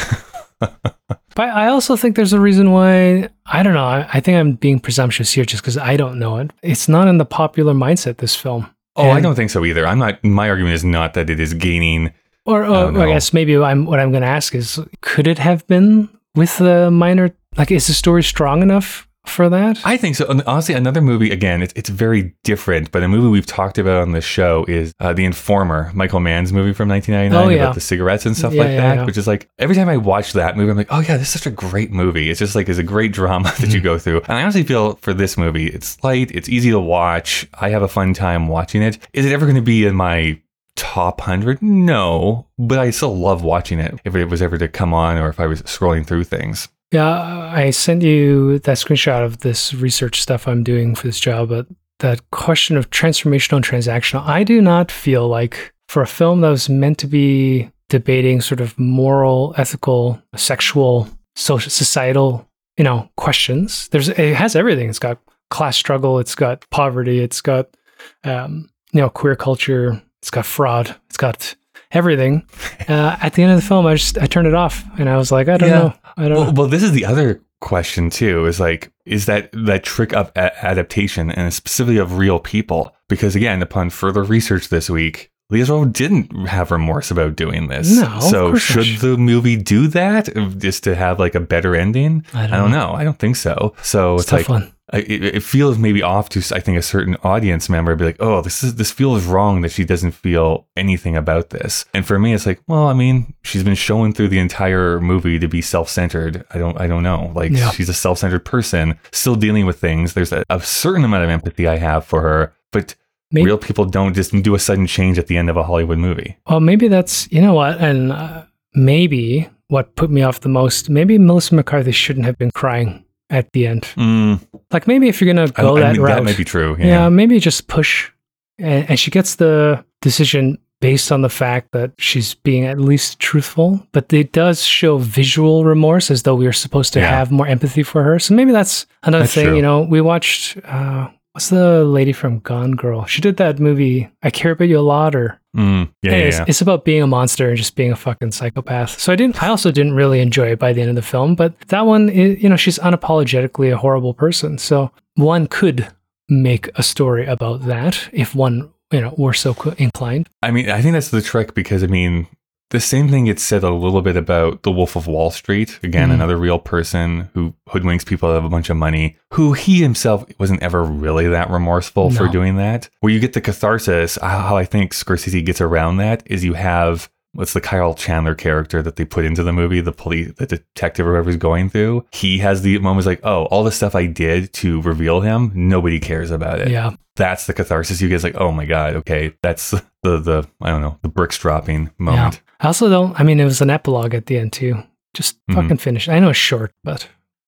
But I also think there's a reason why, I don't know, I, I think I'm being presumptuous here just because I don't know it. It's not in the popular mindset, this film. Oh, and I don't think so either. I'm not, my argument is not that it is gaining. Or, or, or I guess maybe I'm, what I'm going to ask is, could it have been with the minor, like, is the story strong enough for that? I think so. And honestly, another movie, again, it's, it's very different, but a movie we've talked about on the show is uh, The Informer, Michael Mann's movie from nineteen ninety-nine, oh, yeah. about the cigarettes and stuff yeah, like yeah, that, yeah. which is like, every time I watch that movie, I'm like, oh yeah, this is such a great movie. It's just like, it's a great drama that you go through. And I honestly feel for this movie, it's light, it's easy to watch. I have a fun time watching it. Is it ever going to be in my top one hundred? No, but I still love watching it if it was ever to come on or if I was scrolling through things. Yeah, I sent you that screenshot of this research stuff I'm doing for this job, but that question of transformational and transactional, I do not feel like for a film that was meant to be debating sort of moral, ethical, sexual, social, societal, you know, questions, there's it has everything. It's got class struggle, it's got poverty, it's got, um, you know, queer culture, it's got fraud, it's got everything. Uh, at the end of the film, I just I turned it off and I was like, I don't yeah. know. I don't well, know. Well, this is the other question too, is like, is that that trick of a- adaptation and specifically of real people? Because again, upon further research this week, Lee Israel didn't have remorse about doing this. No, so should, should the movie do that just to have like a better ending? I don't, I don't know. know. I don't think so. So it's, it's like, tough one. I, it, it feels maybe off to, I think, a certain audience member be like, oh, this is this feels wrong that she doesn't feel anything about this. And for me, it's like, well, I mean, she's been shown through the entire movie to be self-centered. I don't I don't know. Like, yeah. she's a self-centered person still dealing with things. There's a, a certain amount of empathy I have for her, but maybe real people don't just do a sudden change at the end of a Hollywood movie. Well, maybe that's, you know what, and uh, maybe what put me off the most, maybe Melissa McCarthy shouldn't have been crying at the end. Mm. Like, maybe if you're going to go I, that I mean, route. That might be true. Yeah, yeah maybe just push. And, and she gets the decision based on the fact that she's being at least truthful, but it does show visual remorse as though we were supposed to yeah. have more empathy for her. So maybe that's another that's thing. True. You know, we watched, uh, what's the lady from Gone Girl? She did that movie, I Care About You a Lot, or... Mm, yeah, yeah, it's, yeah. it's about being a monster and just being a fucking psychopath. So I didn't. I also didn't really enjoy it by the end of the film. But that one, is, you know, she's unapologetically a horrible person. So one could make a story about that if one, you know, were so inclined. I mean, I think that's the trick because I mean, the same thing gets said a little bit about The Wolf of Wall Street. Again, mm. another real person who hoodwinks people out of a bunch of money, who he himself wasn't ever really that remorseful no. for doing that. Where you get the catharsis, how I think Scorsese gets around that is you have, what's the Kyle Chandler character that they put into the movie, the police, the detective or whoever's going through. He has the moments like, oh, all the stuff I did to reveal him, nobody cares about it. Yeah. That's the catharsis you get. It's like, oh my God, okay. That's the, the I don't know, the bricks dropping moment. Yeah. I also don't, I mean, it was an epilogue at the end too. Just fucking mm-hmm. finish. I know it's short, but.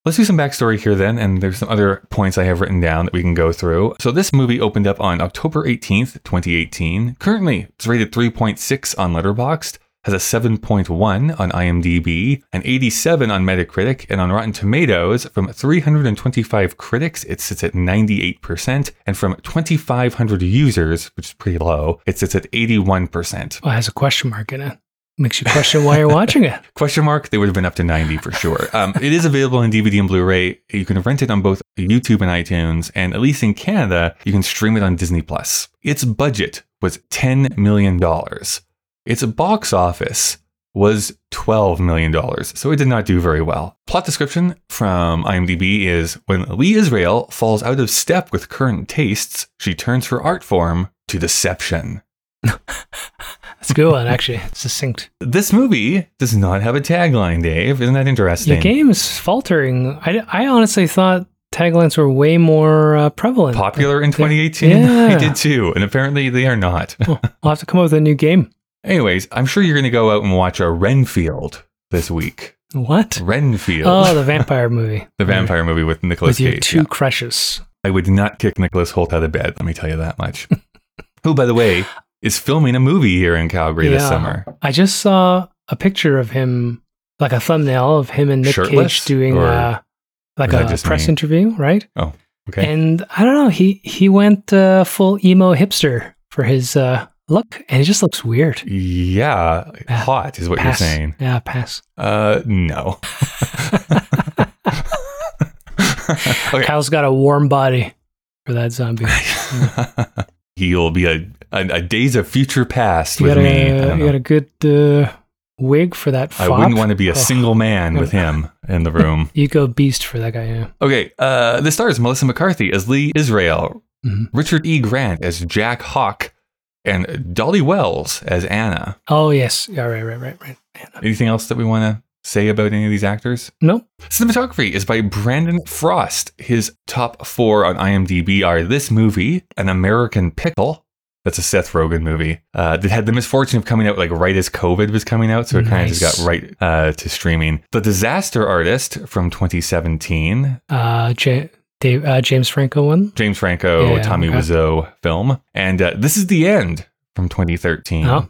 Let's do some backstory here then, and there's some other points I have written down that we can go through. So this movie opened up on October eighteenth, twenty eighteen. Currently, it's rated three point six on Letterboxd, has a seven point one on IMDb, an eighty-seven on Metacritic, and on Rotten Tomatoes, from three hundred twenty-five critics, it sits at ninety-eight percent, and from twenty-five hundred users, which is pretty low, it sits at eighty-one percent. Well, it has a question mark in it. Makes you question why you're watching it. Question mark, they would have been up to ninety for sure. Um, it is available on D V D and Blu-ray. You can rent it on both YouTube and iTunes. And at least in Canada, you can stream it on Disney Plus. Its budget was ten million dollars. Its box office was twelve million dollars. So it did not do very well. Plot description from IMDb is, when Lee Israel falls out of step with current tastes, she turns her art form to deception. That's a good one, actually. It's succinct. This movie does not have a tagline, Dave. Isn't that interesting? The game is faltering. I, I honestly thought taglines were way more uh, prevalent. Popular in twenty eighteen? Yeah. I did too, and apparently they are not. Well, I'll have to come up with a new game. Anyways, I'm sure you're going to go out and watch a Renfield this week. What? Renfield. Oh, the vampire movie. The vampire movie with Nicolas Cage. With your two yeah. crushes. I would not kick Nicholas Hoult out of bed, let me tell you that much. Who, by the way... is filming a movie here in Calgary yeah. this summer. I just saw a picture of him, like a thumbnail of him and Nick Shirtless? Cage doing or, a, like a press me? interview, right? Oh, okay. And I don't know, he he went uh, full emo hipster for his uh, look, and it just looks weird. Yeah, uh, hot is what pass. you're saying. Yeah, pass. Uh, no. Okay. Kyle's got a warm body for that zombie. Yeah. He'll be a, a, a Days of Future Past you with me. A, you know. Got a good uh, wig for that fop. I wouldn't want to be a oh. single man with him in the room. You go beast for that guy, yeah. Okay, uh, the stars Melissa McCarthy as Lee Israel, mm-hmm. Richard E. Grant as Jack Hawk, and Dolly Wells as Anna. Oh, yes. Yeah, right, right, right, right. Anna. Anything else that we want to say about any of these actors? Nope. Cinematography is by Brandon Frost. His top four on IMDb are this movie, An American Pickle. That's a Seth Rogen movie uh, that had the misfortune of coming out like right as COVID was coming out. So it nice. kind of just got right uh, to streaming. The Disaster Artist from twenty seventeen. Uh, J- Dave, uh, James Franco one? James Franco, yeah, Tommy okay. Wiseau film. And uh, This Is the End from twenty thirteen. Oh.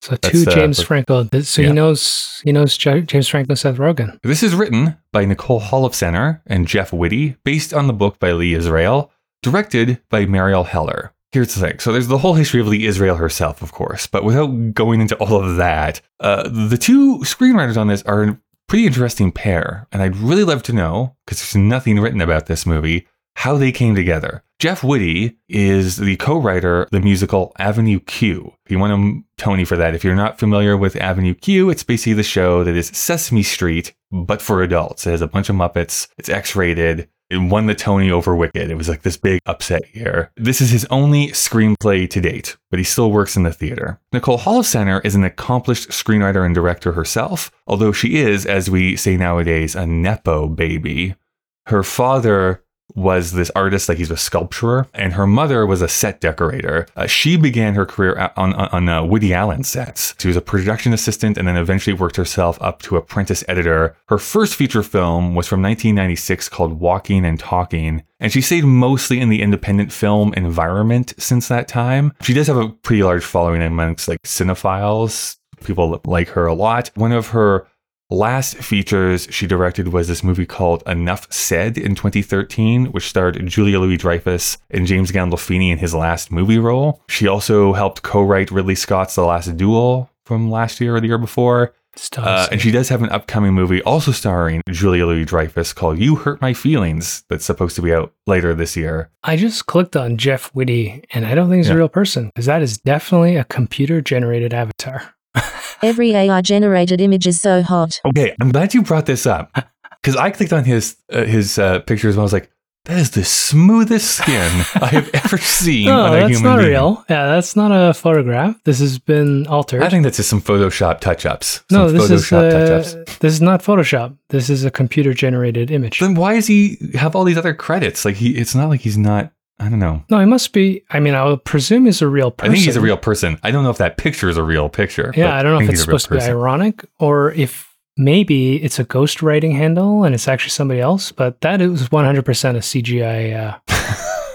So two uh, James Franco. So yeah. he knows he knows James Franco and Seth Rogen. This is written by Nicole Holofcener and Jeff Whitty, based on the book by Lee Israel, directed by Marielle Heller. Here's the thing. So there's the whole history of Lee Israel herself, of course, but without going into all of that, uh, the two screenwriters on this are a pretty interesting pair, and I'd really love to know, because there's nothing written about this movie, how they came together. Jeff Whitty is the co-writer of the musical Avenue Q. If you want a Tony for that, if you're not familiar with Avenue Q, it's basically the show that is Sesame Street, but for adults. It has a bunch of Muppets. It's X-rated. It won the Tony over Wicked. It was like this big upset year. This is his only screenplay to date, but he still works in the theater. Nicole Holofcener is an accomplished screenwriter and director herself, although she is, as we say nowadays, a Nepo baby. Her father... was this artist, like he's a sculptor, and her mother was a set decorator. Uh, she began her career on, on, on uh, Woody Allen sets. She was a production assistant and then eventually worked herself up to apprentice editor. Her first feature film was from nineteen ninety-six called Walking and Talking, and she stayed mostly in the independent film environment since that time. She does have a pretty large following amongst like cinephiles. People like her a lot. One of her last features she directed was this movie called Enough Said in twenty thirteen, which starred Julia Louis-Dreyfus and James Gandolfini in his last movie role. She also helped co-write Ridley Scott's The Last Duel from last year or the year before. Uh, and she does have an upcoming movie also starring Julia Louis-Dreyfus called You Hurt My Feelings that's supposed to be out later this year. I just clicked on Jeff Whitty, and I don't think he's yeah. a real person, because that is definitely a computer-generated avatar. Every A I-generated image is so hot. Okay, I'm glad you brought this up, because I clicked on his uh, his uh, pictures and I was like, that is the smoothest skin I have ever seen no, on a human being. No, that's not real. Yeah, that's not a photograph. This has been altered. I think that's just some Photoshop touch-ups. Some no, this Photoshop is uh, this is not Photoshop. This is a computer-generated image. Then why does he have all these other credits? Like he, it's not like he's not. I don't know. No, he must be. I mean, I would presume he's a real person. I think he's a real person. I don't know if that picture is a real picture. Yeah, I don't know if it's supposed to be ironic or if maybe it's a ghostwriting handle and it's actually somebody else, but that is one hundred percent a C G I uh,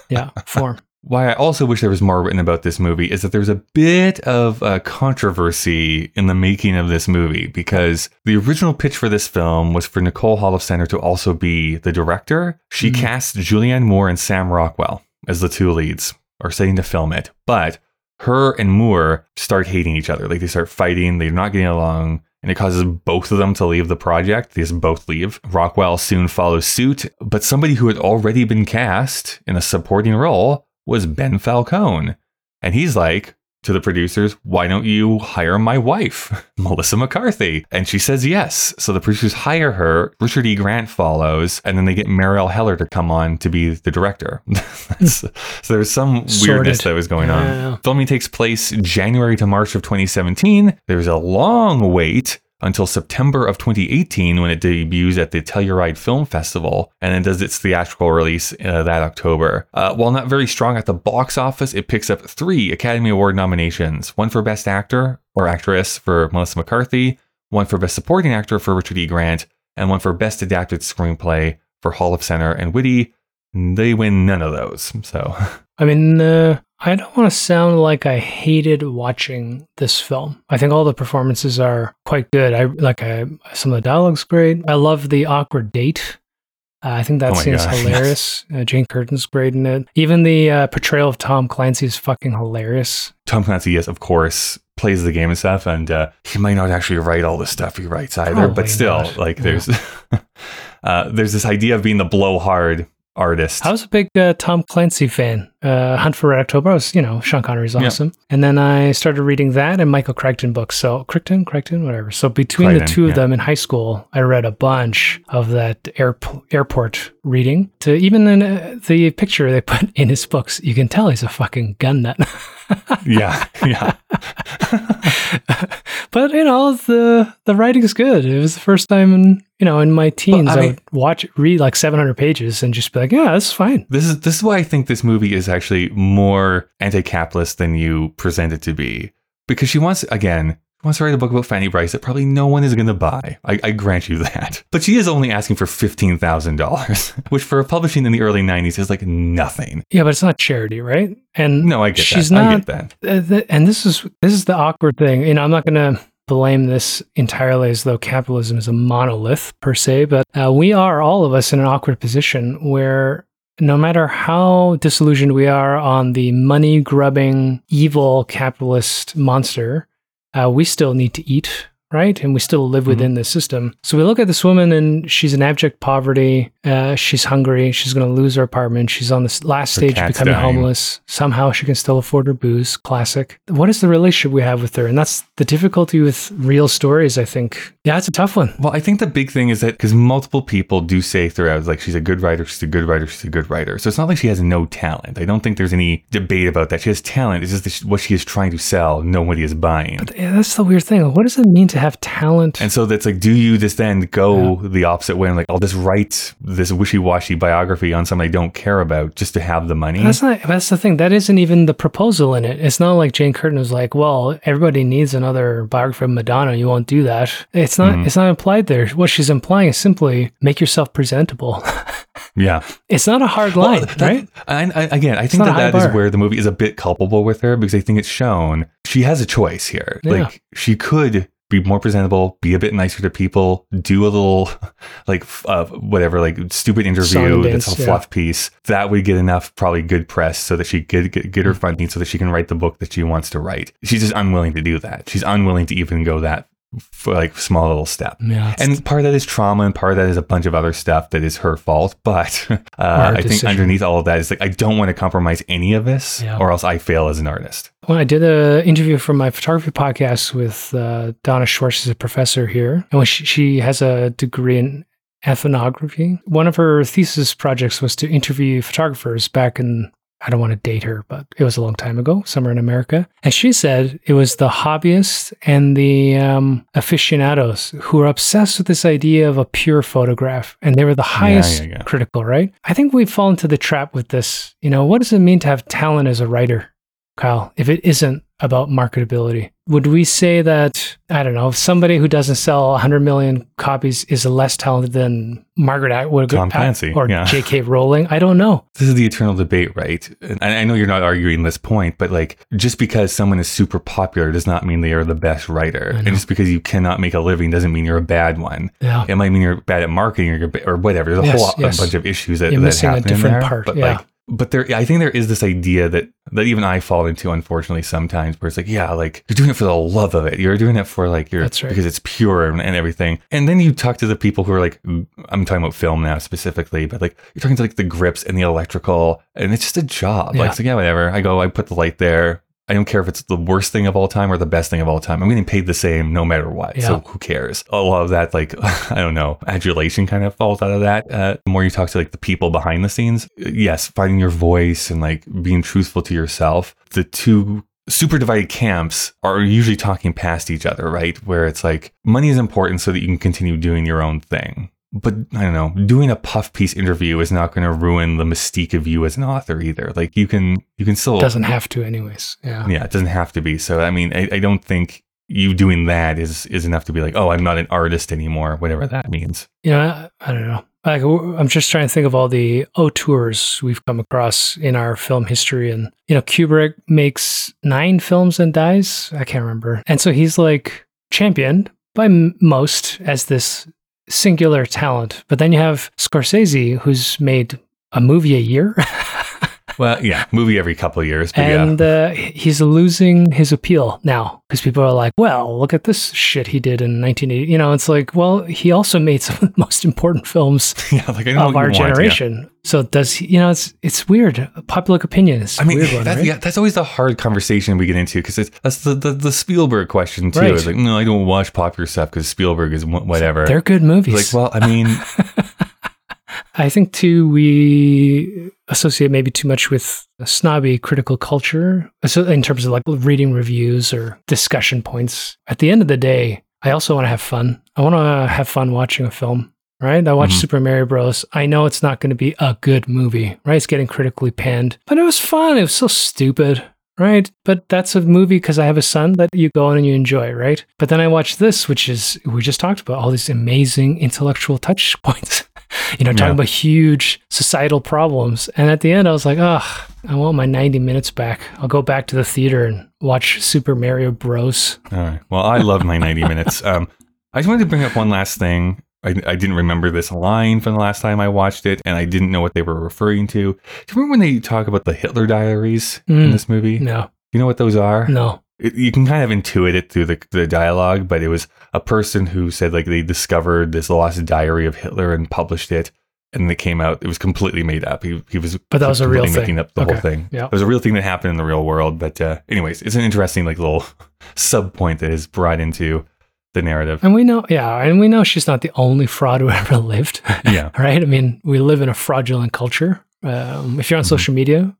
yeah, form. Why I also wish there was more written about this movie is that there was a bit of uh, controversy in the making of this movie, because the original pitch for this film was for Nicole Holofcener to also be the director. She mm. cast Julianne Moore and Sam Rockwell as the two leads, or setting to film it. But her and Moore start hating each other. Like, they start fighting. They're not getting along. And it causes both of them to leave the project. They just both leave. Rockwell soon follows suit. But somebody who had already been cast in a supporting role was Ben Falcone. And he's like, to the producers, why don't you hire my wife, Melissa McCarthy? And she says yes. So the producers hire her. Richard E. Grant follows. And then they get Marielle Heller to come on to be the director. So there's some weirdness Sorted. that was going on. Yeah. Filming takes place January to March of twenty seventeen. There's a long wait until September of twenty eighteen, when it debuts at the Telluride Film Festival, and then does its theatrical release uh, that October. Uh, while not very strong at the box office, it picks up three Academy Award nominations, one for Best Actor or Actress for Melissa McCarthy, one for Best Supporting Actor for Richard E. Grant, and one for Best Adapted Screenplay for Holofcener and Whitty. They win none of those, so... I mean, uh, I don't want to sound like I hated watching this film. I think all the performances are quite good. I like I, some of the dialogue's great. I love the awkward date. Uh, I think that oh scene's God. hilarious. Yes. Uh, Jane Curtin's great in it. Even the uh, portrayal of Tom Clancy is fucking hilarious. Tom Clancy, yes, of course, plays the game and stuff, and uh, he might not actually write all the stuff he writes either, Probably but still, not. like there's uh, there's this idea of being the blowhard artist. I was a big uh, Tom Clancy fan. Uh, Hunt for Red October. I was, you know, Sean Connery's awesome. Yeah. And then I started reading that and Michael Crichton books. So Crichton, Crichton, whatever. So between Crichton, the two of yeah. them in high school, I read a bunch of that air, airport reading. To even in uh, the picture they put in his books, you can tell he's a fucking gun nut. yeah, yeah. But you know, the the writing's good. It was the first time in you know in my teens well, I, I mean, would watch read like seven hundred pages and just be like, yeah, that's fine. This is this is why I think this movie is actually more anti-capitalist than you present it to be, because she wants again wants to write a book about Fanny Brice that probably no one is going to buy. I, I grant you that, but she is only asking for fifteen thousand dollars, which for publishing in the early nineties is like nothing. Yeah, but it's not charity, right? And no, I get she's that. Not, I get that. Uh, the, and this is this is the awkward thing. You know, I'm not going to blame this entirely as though capitalism is a monolith per se, but uh, we are all of us in an awkward position where, no matter how disillusioned we are on the money-grubbing, evil capitalist monster, uh, we still need to eat, right? And we still live within mm-hmm. this system. So we look at this woman and she's in abject poverty. Uh, she's hungry. She's going to lose her apartment. She's on the last stage of becoming dying. homeless. Somehow she can still afford her booze. Classic. What is the relationship we have with her? And that's the difficulty with real stories, I think. Yeah, it's a tough one. Well, I think the big thing is that because multiple people do say throughout, like, she's a good writer, she's a good writer, she's a good writer. So it's not like she has no talent. I don't think there's any debate about that. She has talent. It's just that she, what she is trying to sell, nobody is buying. But yeah, that's the weird thing. What does it mean to have talent? And so that's like, do you just then go yeah. the opposite way? And like, I'll just write this wishy-washy biography on something I don't care about just to have the money. That's not, that's the thing. That isn't even the proposal in it. It's not like Jane Curtin was like, well, everybody needs another biography of Madonna. You won't do that. It's not, mm-hmm. it's not implied there. What she's implying is simply make yourself presentable. Yeah. It's not a hard line, well, that, right? I, I, again, I it's think that that bar. is where the movie is a bit culpable with her, because I think it's shown she has a choice here. Yeah. Like, she could be more presentable, be a bit nicer to people, do a little like uh, whatever, like stupid interview that's a yeah. fluff piece. That would get enough probably good press so that she could get, get her funding so that she can write the book that she wants to write. She's just unwilling to do that. She's unwilling to even go that for like small little step. Yeah, and part of that is trauma and part of that is a bunch of other stuff that is her fault. But uh, I think decision. underneath all of that is like, I don't want to compromise any of this yeah. or else I fail as an artist. When I did an interview for my photography podcast with uh, Donna Schwartz, who's a professor here, and when she, she has a degree in ethnography. One of her thesis projects was to interview photographers back in, I don't want to date her, but it was a long time ago, somewhere in America. And she said it was the hobbyists and the um, aficionados who were obsessed with this idea of a pure photograph. And they were the highest yeah, yeah, yeah. critical, right? I think we fall into the trap with this. You know, what does it mean to have talent as a writer, Kyle, if it isn't about marketability. Would we say that, I don't know, if somebody who doesn't sell one hundred million copies is less talented than Margaret Atwood Tom Clancy, or yeah. J K Rowling? I don't know. This is the eternal debate, right? And I know you're not arguing this point, but like, just because someone is super popular does not mean they are the best writer. And just because you cannot make a living doesn't mean you're a bad one. Yeah. It might mean you're bad at marketing or, you're, or whatever. There's a yes, whole yes. a bunch of issues that, that happen in there. Part, but yeah. like, But there, I think there is this idea that, that even I fall into, unfortunately, sometimes where it's like, yeah, like you're doing it for the love of it. You're doing it for like, you're, that's right. because it's pure and, and everything. And then you talk to the people who are like, I'm talking about film now specifically, but like you're talking to like the grips and the electrical and it's just a job. Yeah. Like, so yeah, whatever. I go, I put the light there. I don't care if it's the worst thing of all time or the best thing of all time. I'm getting paid the same no matter what. Yeah. So who cares? A lot of that, like, I don't know, adulation kind of falls out of that. Uh, the more you talk to like the people behind the scenes, yes, finding your voice and like being truthful to yourself. The two super divided camps are usually talking past each other, right? Where it's like money is important so that you can continue doing your own thing. But I don't know, doing a puff piece interview is not going to ruin the mystique of you as an author either. Like you can, you can still... It doesn't have to anyways. Yeah. Yeah, it doesn't have to be. So, I mean, I, I don't think you doing that is, is enough to be like, oh, I'm not an artist anymore, whatever that means. Yeah, I, I don't know. Like, I'm just trying to think of all the auteurs we've come across in our film history. And, you know, Kubrick makes nine films and dies. I can't remember. And so he's like championed by m- most as this... singular talent. But then you have Scorsese, who's made a movie a year. Well, yeah, movie every couple of years. But and yeah. uh, he's losing his appeal now because people are like, well, look at this shit he did in nineteen eighty. You know, it's like, well, he also made some of the most important films yeah, like, I know of our want, generation. Yeah. So does he, you know, it's it's weird. Public opinion is I mean, weird one, that, right? yeah, that's always the hard conversation we get into because it's that's the, the, the Spielberg question too. Right. It's like, no, I don't watch popular stuff because Spielberg is whatever. They're good movies. It's like, well, I mean... I think, too, we associate maybe too much with a snobby critical culture so in terms of like reading reviews or discussion points. At the end of the day, I also want to have fun. I want to have fun watching a film, right? I watched mm-hmm. Super Mario Bros. I know it's not going to be a good movie, right? It's getting critically panned, but it was fun. It was so stupid, right? But that's a movie because I have a son that you go on and you enjoy, right? But then I watch this, which is, we just talked about all these amazing intellectual touch points. You know, talking yeah. about huge societal problems. And at the end, I was like, oh, I want my ninety minutes back. I'll go back to the theater and watch Super Mario Bros. All right. Well, I love my ninety minutes. Um, I just wanted to bring up one last thing. I, I didn't remember this line from the last time I watched it, and I didn't know what they were referring to. Do you remember when they talk about the Hitler Diaries mm, in this movie? No. You know what those are? No. It, you can kind of intuit it through the, the dialogue, but it was a person who said like they discovered this lost diary of Hitler and published it, and it came out. It was completely made up. He he was but that was a real thing. Making up the okay. whole thing. Yeah, it was a real thing that happened in the real world. But uh, anyways, it's an interesting like little sub point that is brought into the narrative. And we know, yeah, and we know she's not the only fraud who ever lived. Yeah, right. I mean, we live in a fraudulent culture. Um, if you're on mm-hmm. social media,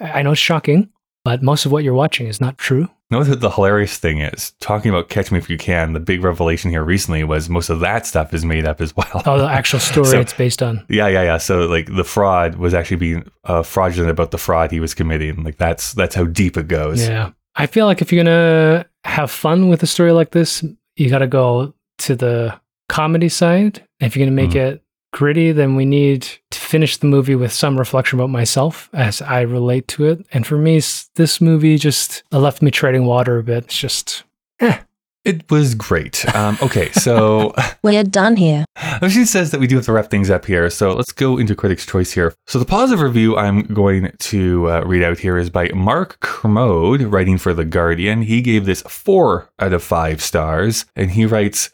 I know it's shocking, but most of what you're watching is not true. Know that the hilarious thing is, talking about Catch Me If You Can, the big revelation here recently was most of that stuff is made up as well. Oh, the actual story so, it's based on. Yeah, yeah, yeah. So like the fraud was actually being uh, fraudulent about the fraud he was committing. Like that's that's how deep it goes. Yeah. I feel like if you're going to have fun with a story like this, you got to go to the comedy side. If you're going to make mm-hmm. it gritty, then we need to finish the movie with some reflection about myself as I relate to it. And for me, this movie just left me treading water a bit. It's just, eh. It was great. Um, okay, so... We're done here. She says that we do have to wrap things up here, so let's go into Critics' Choice here. So the positive review I'm going to uh, read out here is by Mark Kermode, writing for The Guardian. He gave this four out of five stars, and he writes...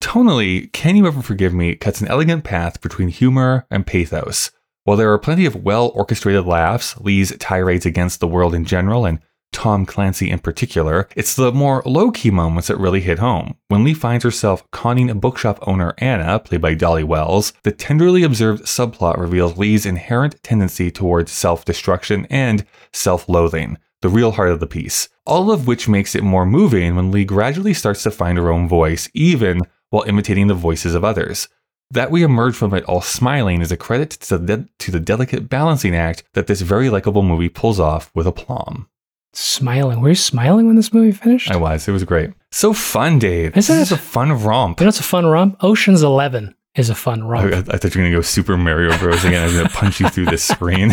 Tonally, Can You Ever Forgive Me cuts an elegant path between humor and pathos. While there are plenty of well-orchestrated laughs, Lee's tirades against the world in general and Tom Clancy in particular, it's the more low-key moments that really hit home. When Lee finds herself conning a bookshop owner Anna, played by Dolly Wells, the tenderly observed subplot reveals Lee's inherent tendency towards self-destruction and self-loathing, the real heart of the piece. All of which makes it more moving when Lee gradually starts to find her own voice, even while imitating the voices of others. That we emerge from it all smiling is a credit to the, to the delicate balancing act that this very likable movie pulls off with aplomb. Smiling. Were you smiling when this movie finished? I was. It was great. So fun, Dave. Isn't this it? Is a fun romp. You know, it's a fun romp. Ocean's Eleven is a fun romp. I, I thought you were going to go Super Mario Bros. again. I was going to punch you through this screen.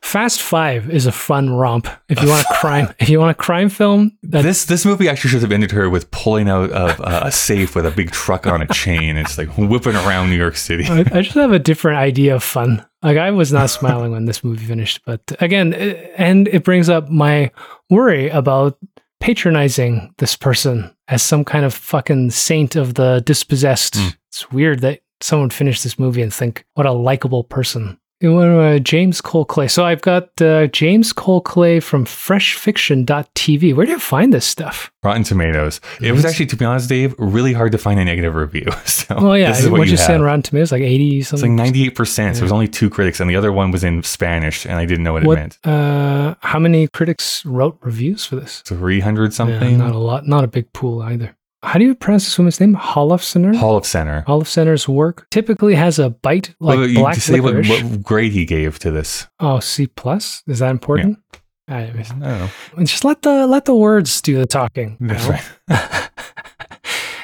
Fast Five is a fun romp. If you want a crime, if you want a crime film, this this movie actually should have ended her with pulling out of uh, a safe with a big truck on a chain. It's like whipping around New York City. I, I just have a different idea of fun. Like, I was not smiling when this movie finished, but again, it, and it brings up my worry about patronizing this person as some kind of fucking saint of the dispossessed. Mm. It's weird that someone finished this movie and think, what a likable person. Uh, James Cole Clay. So I've got uh, James Cole Clay from fresh fiction dot t v. Where do you find this stuff? Rotten Tomatoes. It nice. was actually, to be honest, Dave, really hard to find a negative review. So well, yeah. This is what What'd you, you say on Rotten Tomatoes? Like eighty something? It's like ninety-eight percent. Yeah. So it was only two critics, and the other one was in Spanish, and I didn't know what, what it meant. Uh, how many critics wrote reviews for this? three hundred something. Yeah, not a lot. Not a big pool either. How do you pronounce this woman's name? Holofcener? Holofcener. Holofcener's work typically has a bite like well, you black say licorice. What, what grade he gave to this? Oh, C plus? Is that important? Yeah. I don't know. Just let the let the words do the talking. That's right.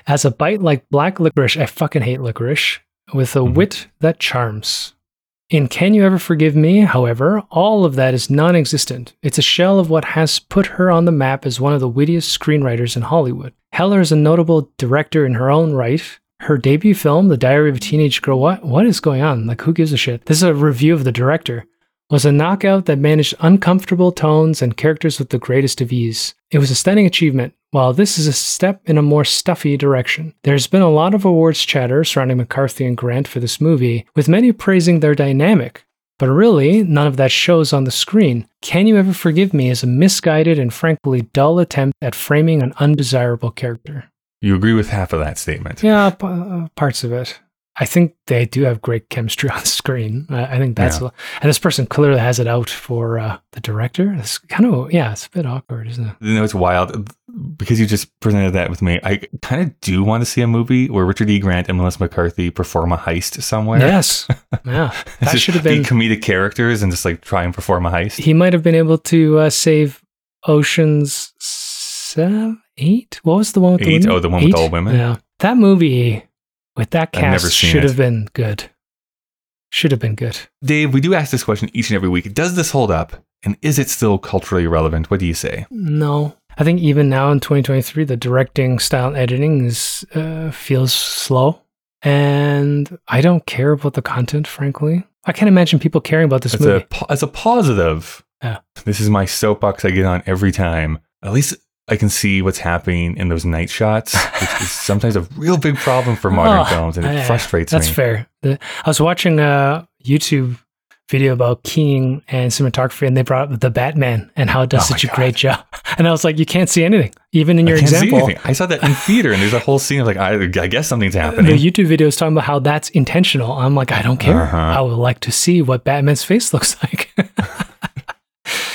As a bite like black licorice, I fucking hate licorice, with a mm-hmm. wit that charms. In Can You Ever Forgive Me, however, all of that is non-existent. It's a shell of what has put her on the map as one of the wittiest screenwriters in Hollywood. Heller is a notable director in her own right. Her debut film, The Diary of a Teenage Girl, what, what is going on? Like, who gives a shit? This is a review of the director. Was a knockout that managed uncomfortable tones and characters with the greatest of ease. It was a stunning achievement. While this is a step in a more stuffy direction, there's been a lot of awards chatter surrounding McCarthy and Grant for this movie, with many praising their dynamic. But really, none of that shows on the screen. Can You Ever Forgive Me is a misguided and frankly dull attempt at framing an undesirable character. You agree with half of that statement. Yeah, p- uh, parts of it. I think they do have great chemistry on the screen. I, I think that's... Yeah. A, and this person clearly has it out for uh, the director. It's kind of... Yeah, it's a bit awkward, isn't it? You know, it's wild. Because you just presented that with me, I kind of do want to see a movie where Richard E. Grant and Melissa McCarthy perform a heist somewhere. Yes. Yeah. That should have been... comedic characters and just like try and perform a heist. He might have been able to uh, save Ocean's seven, eight? What was the one with eight? The women? Oh, the one eight? With all women? Yeah. That movie... With that cast, should have been good. Should have been good. Dave, we do ask this question each and every week. Does this hold up? And is it still culturally relevant? What do you say? No. I think even now in twenty twenty-three, the directing style and editing is, uh, feels slow. And I don't care about the content, frankly. I can't imagine people caring about this as movie. A, as a positive, yeah. This is my soapbox I get on every time. At least... I can see what's happening in those night shots, which is sometimes a real big problem for modern oh, films, and it yeah, frustrates that's me. That's fair. The, I was watching a YouTube video about keying and cinematography, and they brought up The Batman and how it does oh such a God. great job. And I was like, you can't see anything, even in your I can't example. See anything. I saw that in theater, and there's a whole scene of like, I, I guess something's happening. The YouTube video is talking about how that's intentional. I'm like, I don't care. Uh-huh. I would like to see what Batman's face looks like.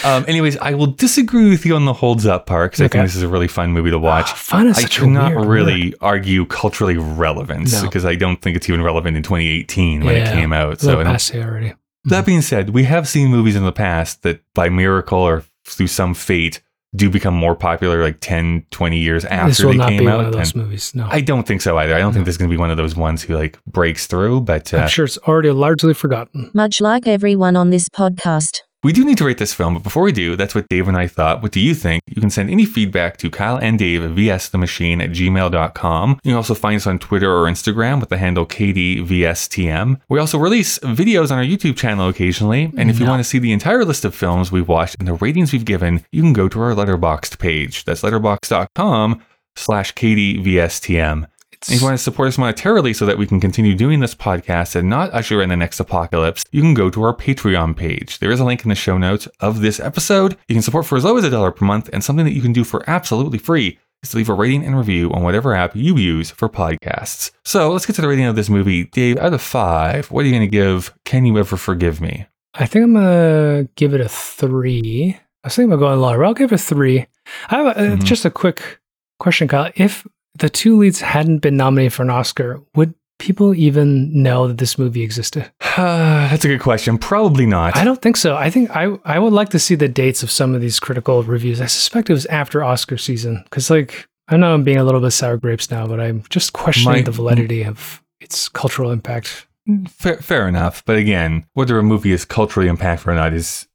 Um, anyways, I will disagree with you on the holds up part because okay. I think this is a really fun movie to watch. Oh, fun is I such cannot weird really word. argue culturally relevance because no. I don't think it's even relevant in twenty eighteen when yeah, it came out. So I don't, already. That being said, we have seen movies in the past that by miracle or through some fate do become more popular like ten, twenty years after this will they not came be out. One of those movies. No. I don't think so either. I don't no. think this is going to be one of those ones who like breaks through, but uh, I'm sure it's already largely forgotten. Much like everyone on this podcast. We do need to rate this film, but before we do, that's what Dave and I thought. What do you think? You can send any feedback to Kyle and Dave vsthemachine at gmail dot com. You can also find us on Twitter or Instagram with the handle K D V S T M. We also release videos on our YouTube channel occasionally, and if you no. want to see the entire list of films we've watched and the ratings we've given, you can go to our Letterboxd page. That's letterboxd dot com slash K D V S T M. And if you want to support us monetarily so that we can continue doing this podcast and not usher in the next apocalypse, you can go to our Patreon page. There is a link in the show notes of this episode. You can support for as low as a dollar per month, and something that you can do for absolutely free is to leave a rating and review on whatever app you use for podcasts. So let's get to the rating of this movie. Dave, out of five, what are you going to give Can You Ever Forgive Me? I think I'm going to give it a three. I was thinking about going lower. I'll give it a three. I have a, mm-hmm. just a quick question, Kyle. If the two leads hadn't been nominated for an Oscar, would people even know that this movie existed? Uh, that's a good question. Probably not. I don't think so. I think I, I would like to see the dates of some of these critical reviews. I suspect it was after Oscar season because, like, I know I'm being a little bit sour grapes now, but I'm just questioning My, the validity of its cultural impact. Fair, fair enough. But again, whether a movie is culturally impactful or not is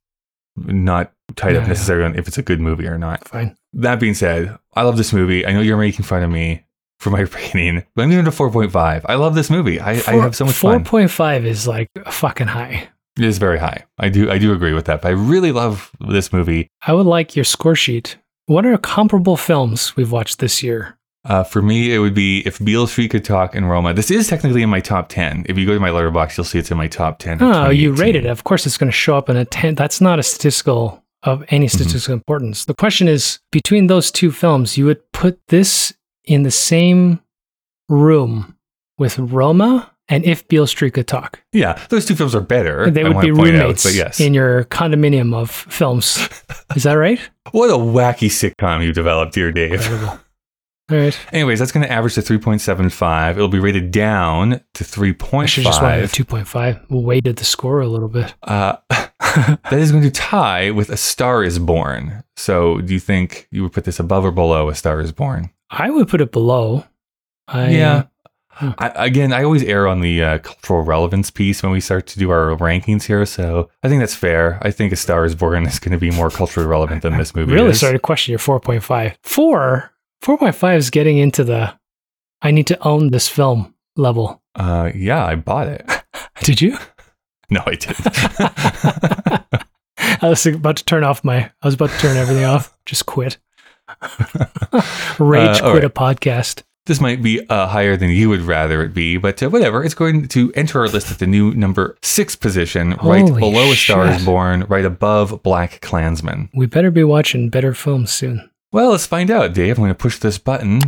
not tied yeah, up necessarily yeah. on if it's a good movie or not. Fine. That being said, I love this movie. I know you're making fun of me for my rating, but I'm giving it a four point five. I love this movie. I, Four, I have so much fun. four point five is like fucking high. It is very high. I do I do agree with that, but I really love this movie. I would like your score sheet. What are comparable films we've watched this year? Uh, for me, it would be If Beale Street Could Talk and Roma. This is technically in my top ten. If you go to my Letterboxd, you'll see it's in my top ten. Oh, you rated it. Of course, it's going to show up in a ten. That's not a statistical of any statistical mm-hmm. importance. The question is, between those two films, you would put this in the same room with Roma and If Beale Street Could Talk. Yeah, those two films are better. They would be roommates out, yes. in your condominium of films. Is that right? What a wacky sitcom you developed here, Dave. Incredible. All right. Anyways, that's going to average to three point seven five. It'll be rated down to three point five. I should just want it at two point five. Weighted the score a little bit. Uh, that is going to tie with A Star is Born. So do you think you would put this above or below A Star is Born? I would put it below. I, yeah. Huh. I, again, I always err on the uh, cultural relevance piece when we start to do our rankings here. So I think that's fair. I think A Star is Born is going to be more culturally relevant than this movie. I really is. started to question your four point five. Four? four point five is getting into the I need to own this film level. Uh, yeah, I bought it. Did you? No, I didn't. I was about to turn off my, I was about to turn everything off. Just quit. Rage uh, quit right. a podcast. This might be uh, higher than you would rather it be, but uh, whatever. It's going to enter our list at the new number six position, right Holy below shit. A Star is Born, right above Black Klansman. We better be watching better films soon. Well, let's find out, Dave. I'm going to push this button.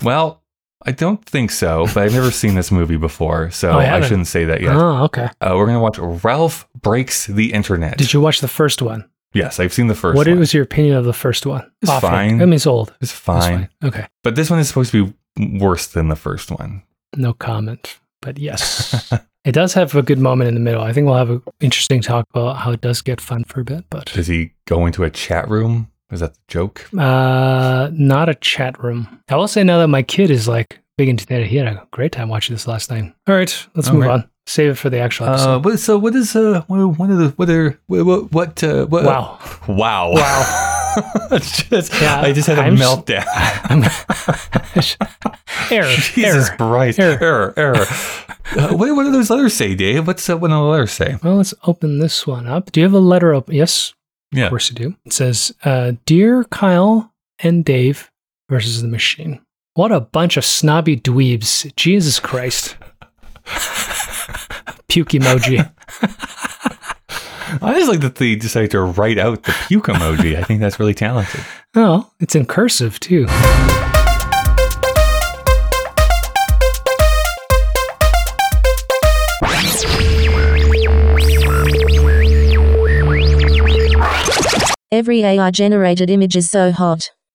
Well, I don't think so, but I've never seen this movie before, so oh, I, I shouldn't say that yet. Oh, okay. Uh, we're going to watch Ralph Breaks the Internet. Did you watch the first one? Yes, I've seen the first what one. What was your opinion of the first one? It's Often. fine. I mean, it's old. It's fine. It's fine. Okay. But this one is supposed to be worse than the first one. No comment, but yes. It does have a good moment in the middle. I think we'll have an interesting talk about how it does get fun for a bit. But does he go into a chat room? Is that the joke? Uh, not a chat room. I will say now that my kid is like big into that. He had a great time watching this last night. All right, let's All move right. on. Save it for the actual episode. Uh, but, so what is uh one of the what are what what uh, what wow uh, wow wow. just, yeah, I just had a I'm meltdown. Just, error, Jesus error, Christ, error, error. error. Uh, what, what do those letters say, Dave? What's that one of the letters say? Well, let's open this one up. Do you have a letter open? Yes. Yeah. Of course you do. It says, uh, Dear Kyle and Dave versus the machine. What a bunch of snobby dweebs. Jesus Christ. Puke emoji. I just like that they decided to write out the puke emoji. I think that's really talented. Oh, it's in cursive too. Every A I generated image is so hot.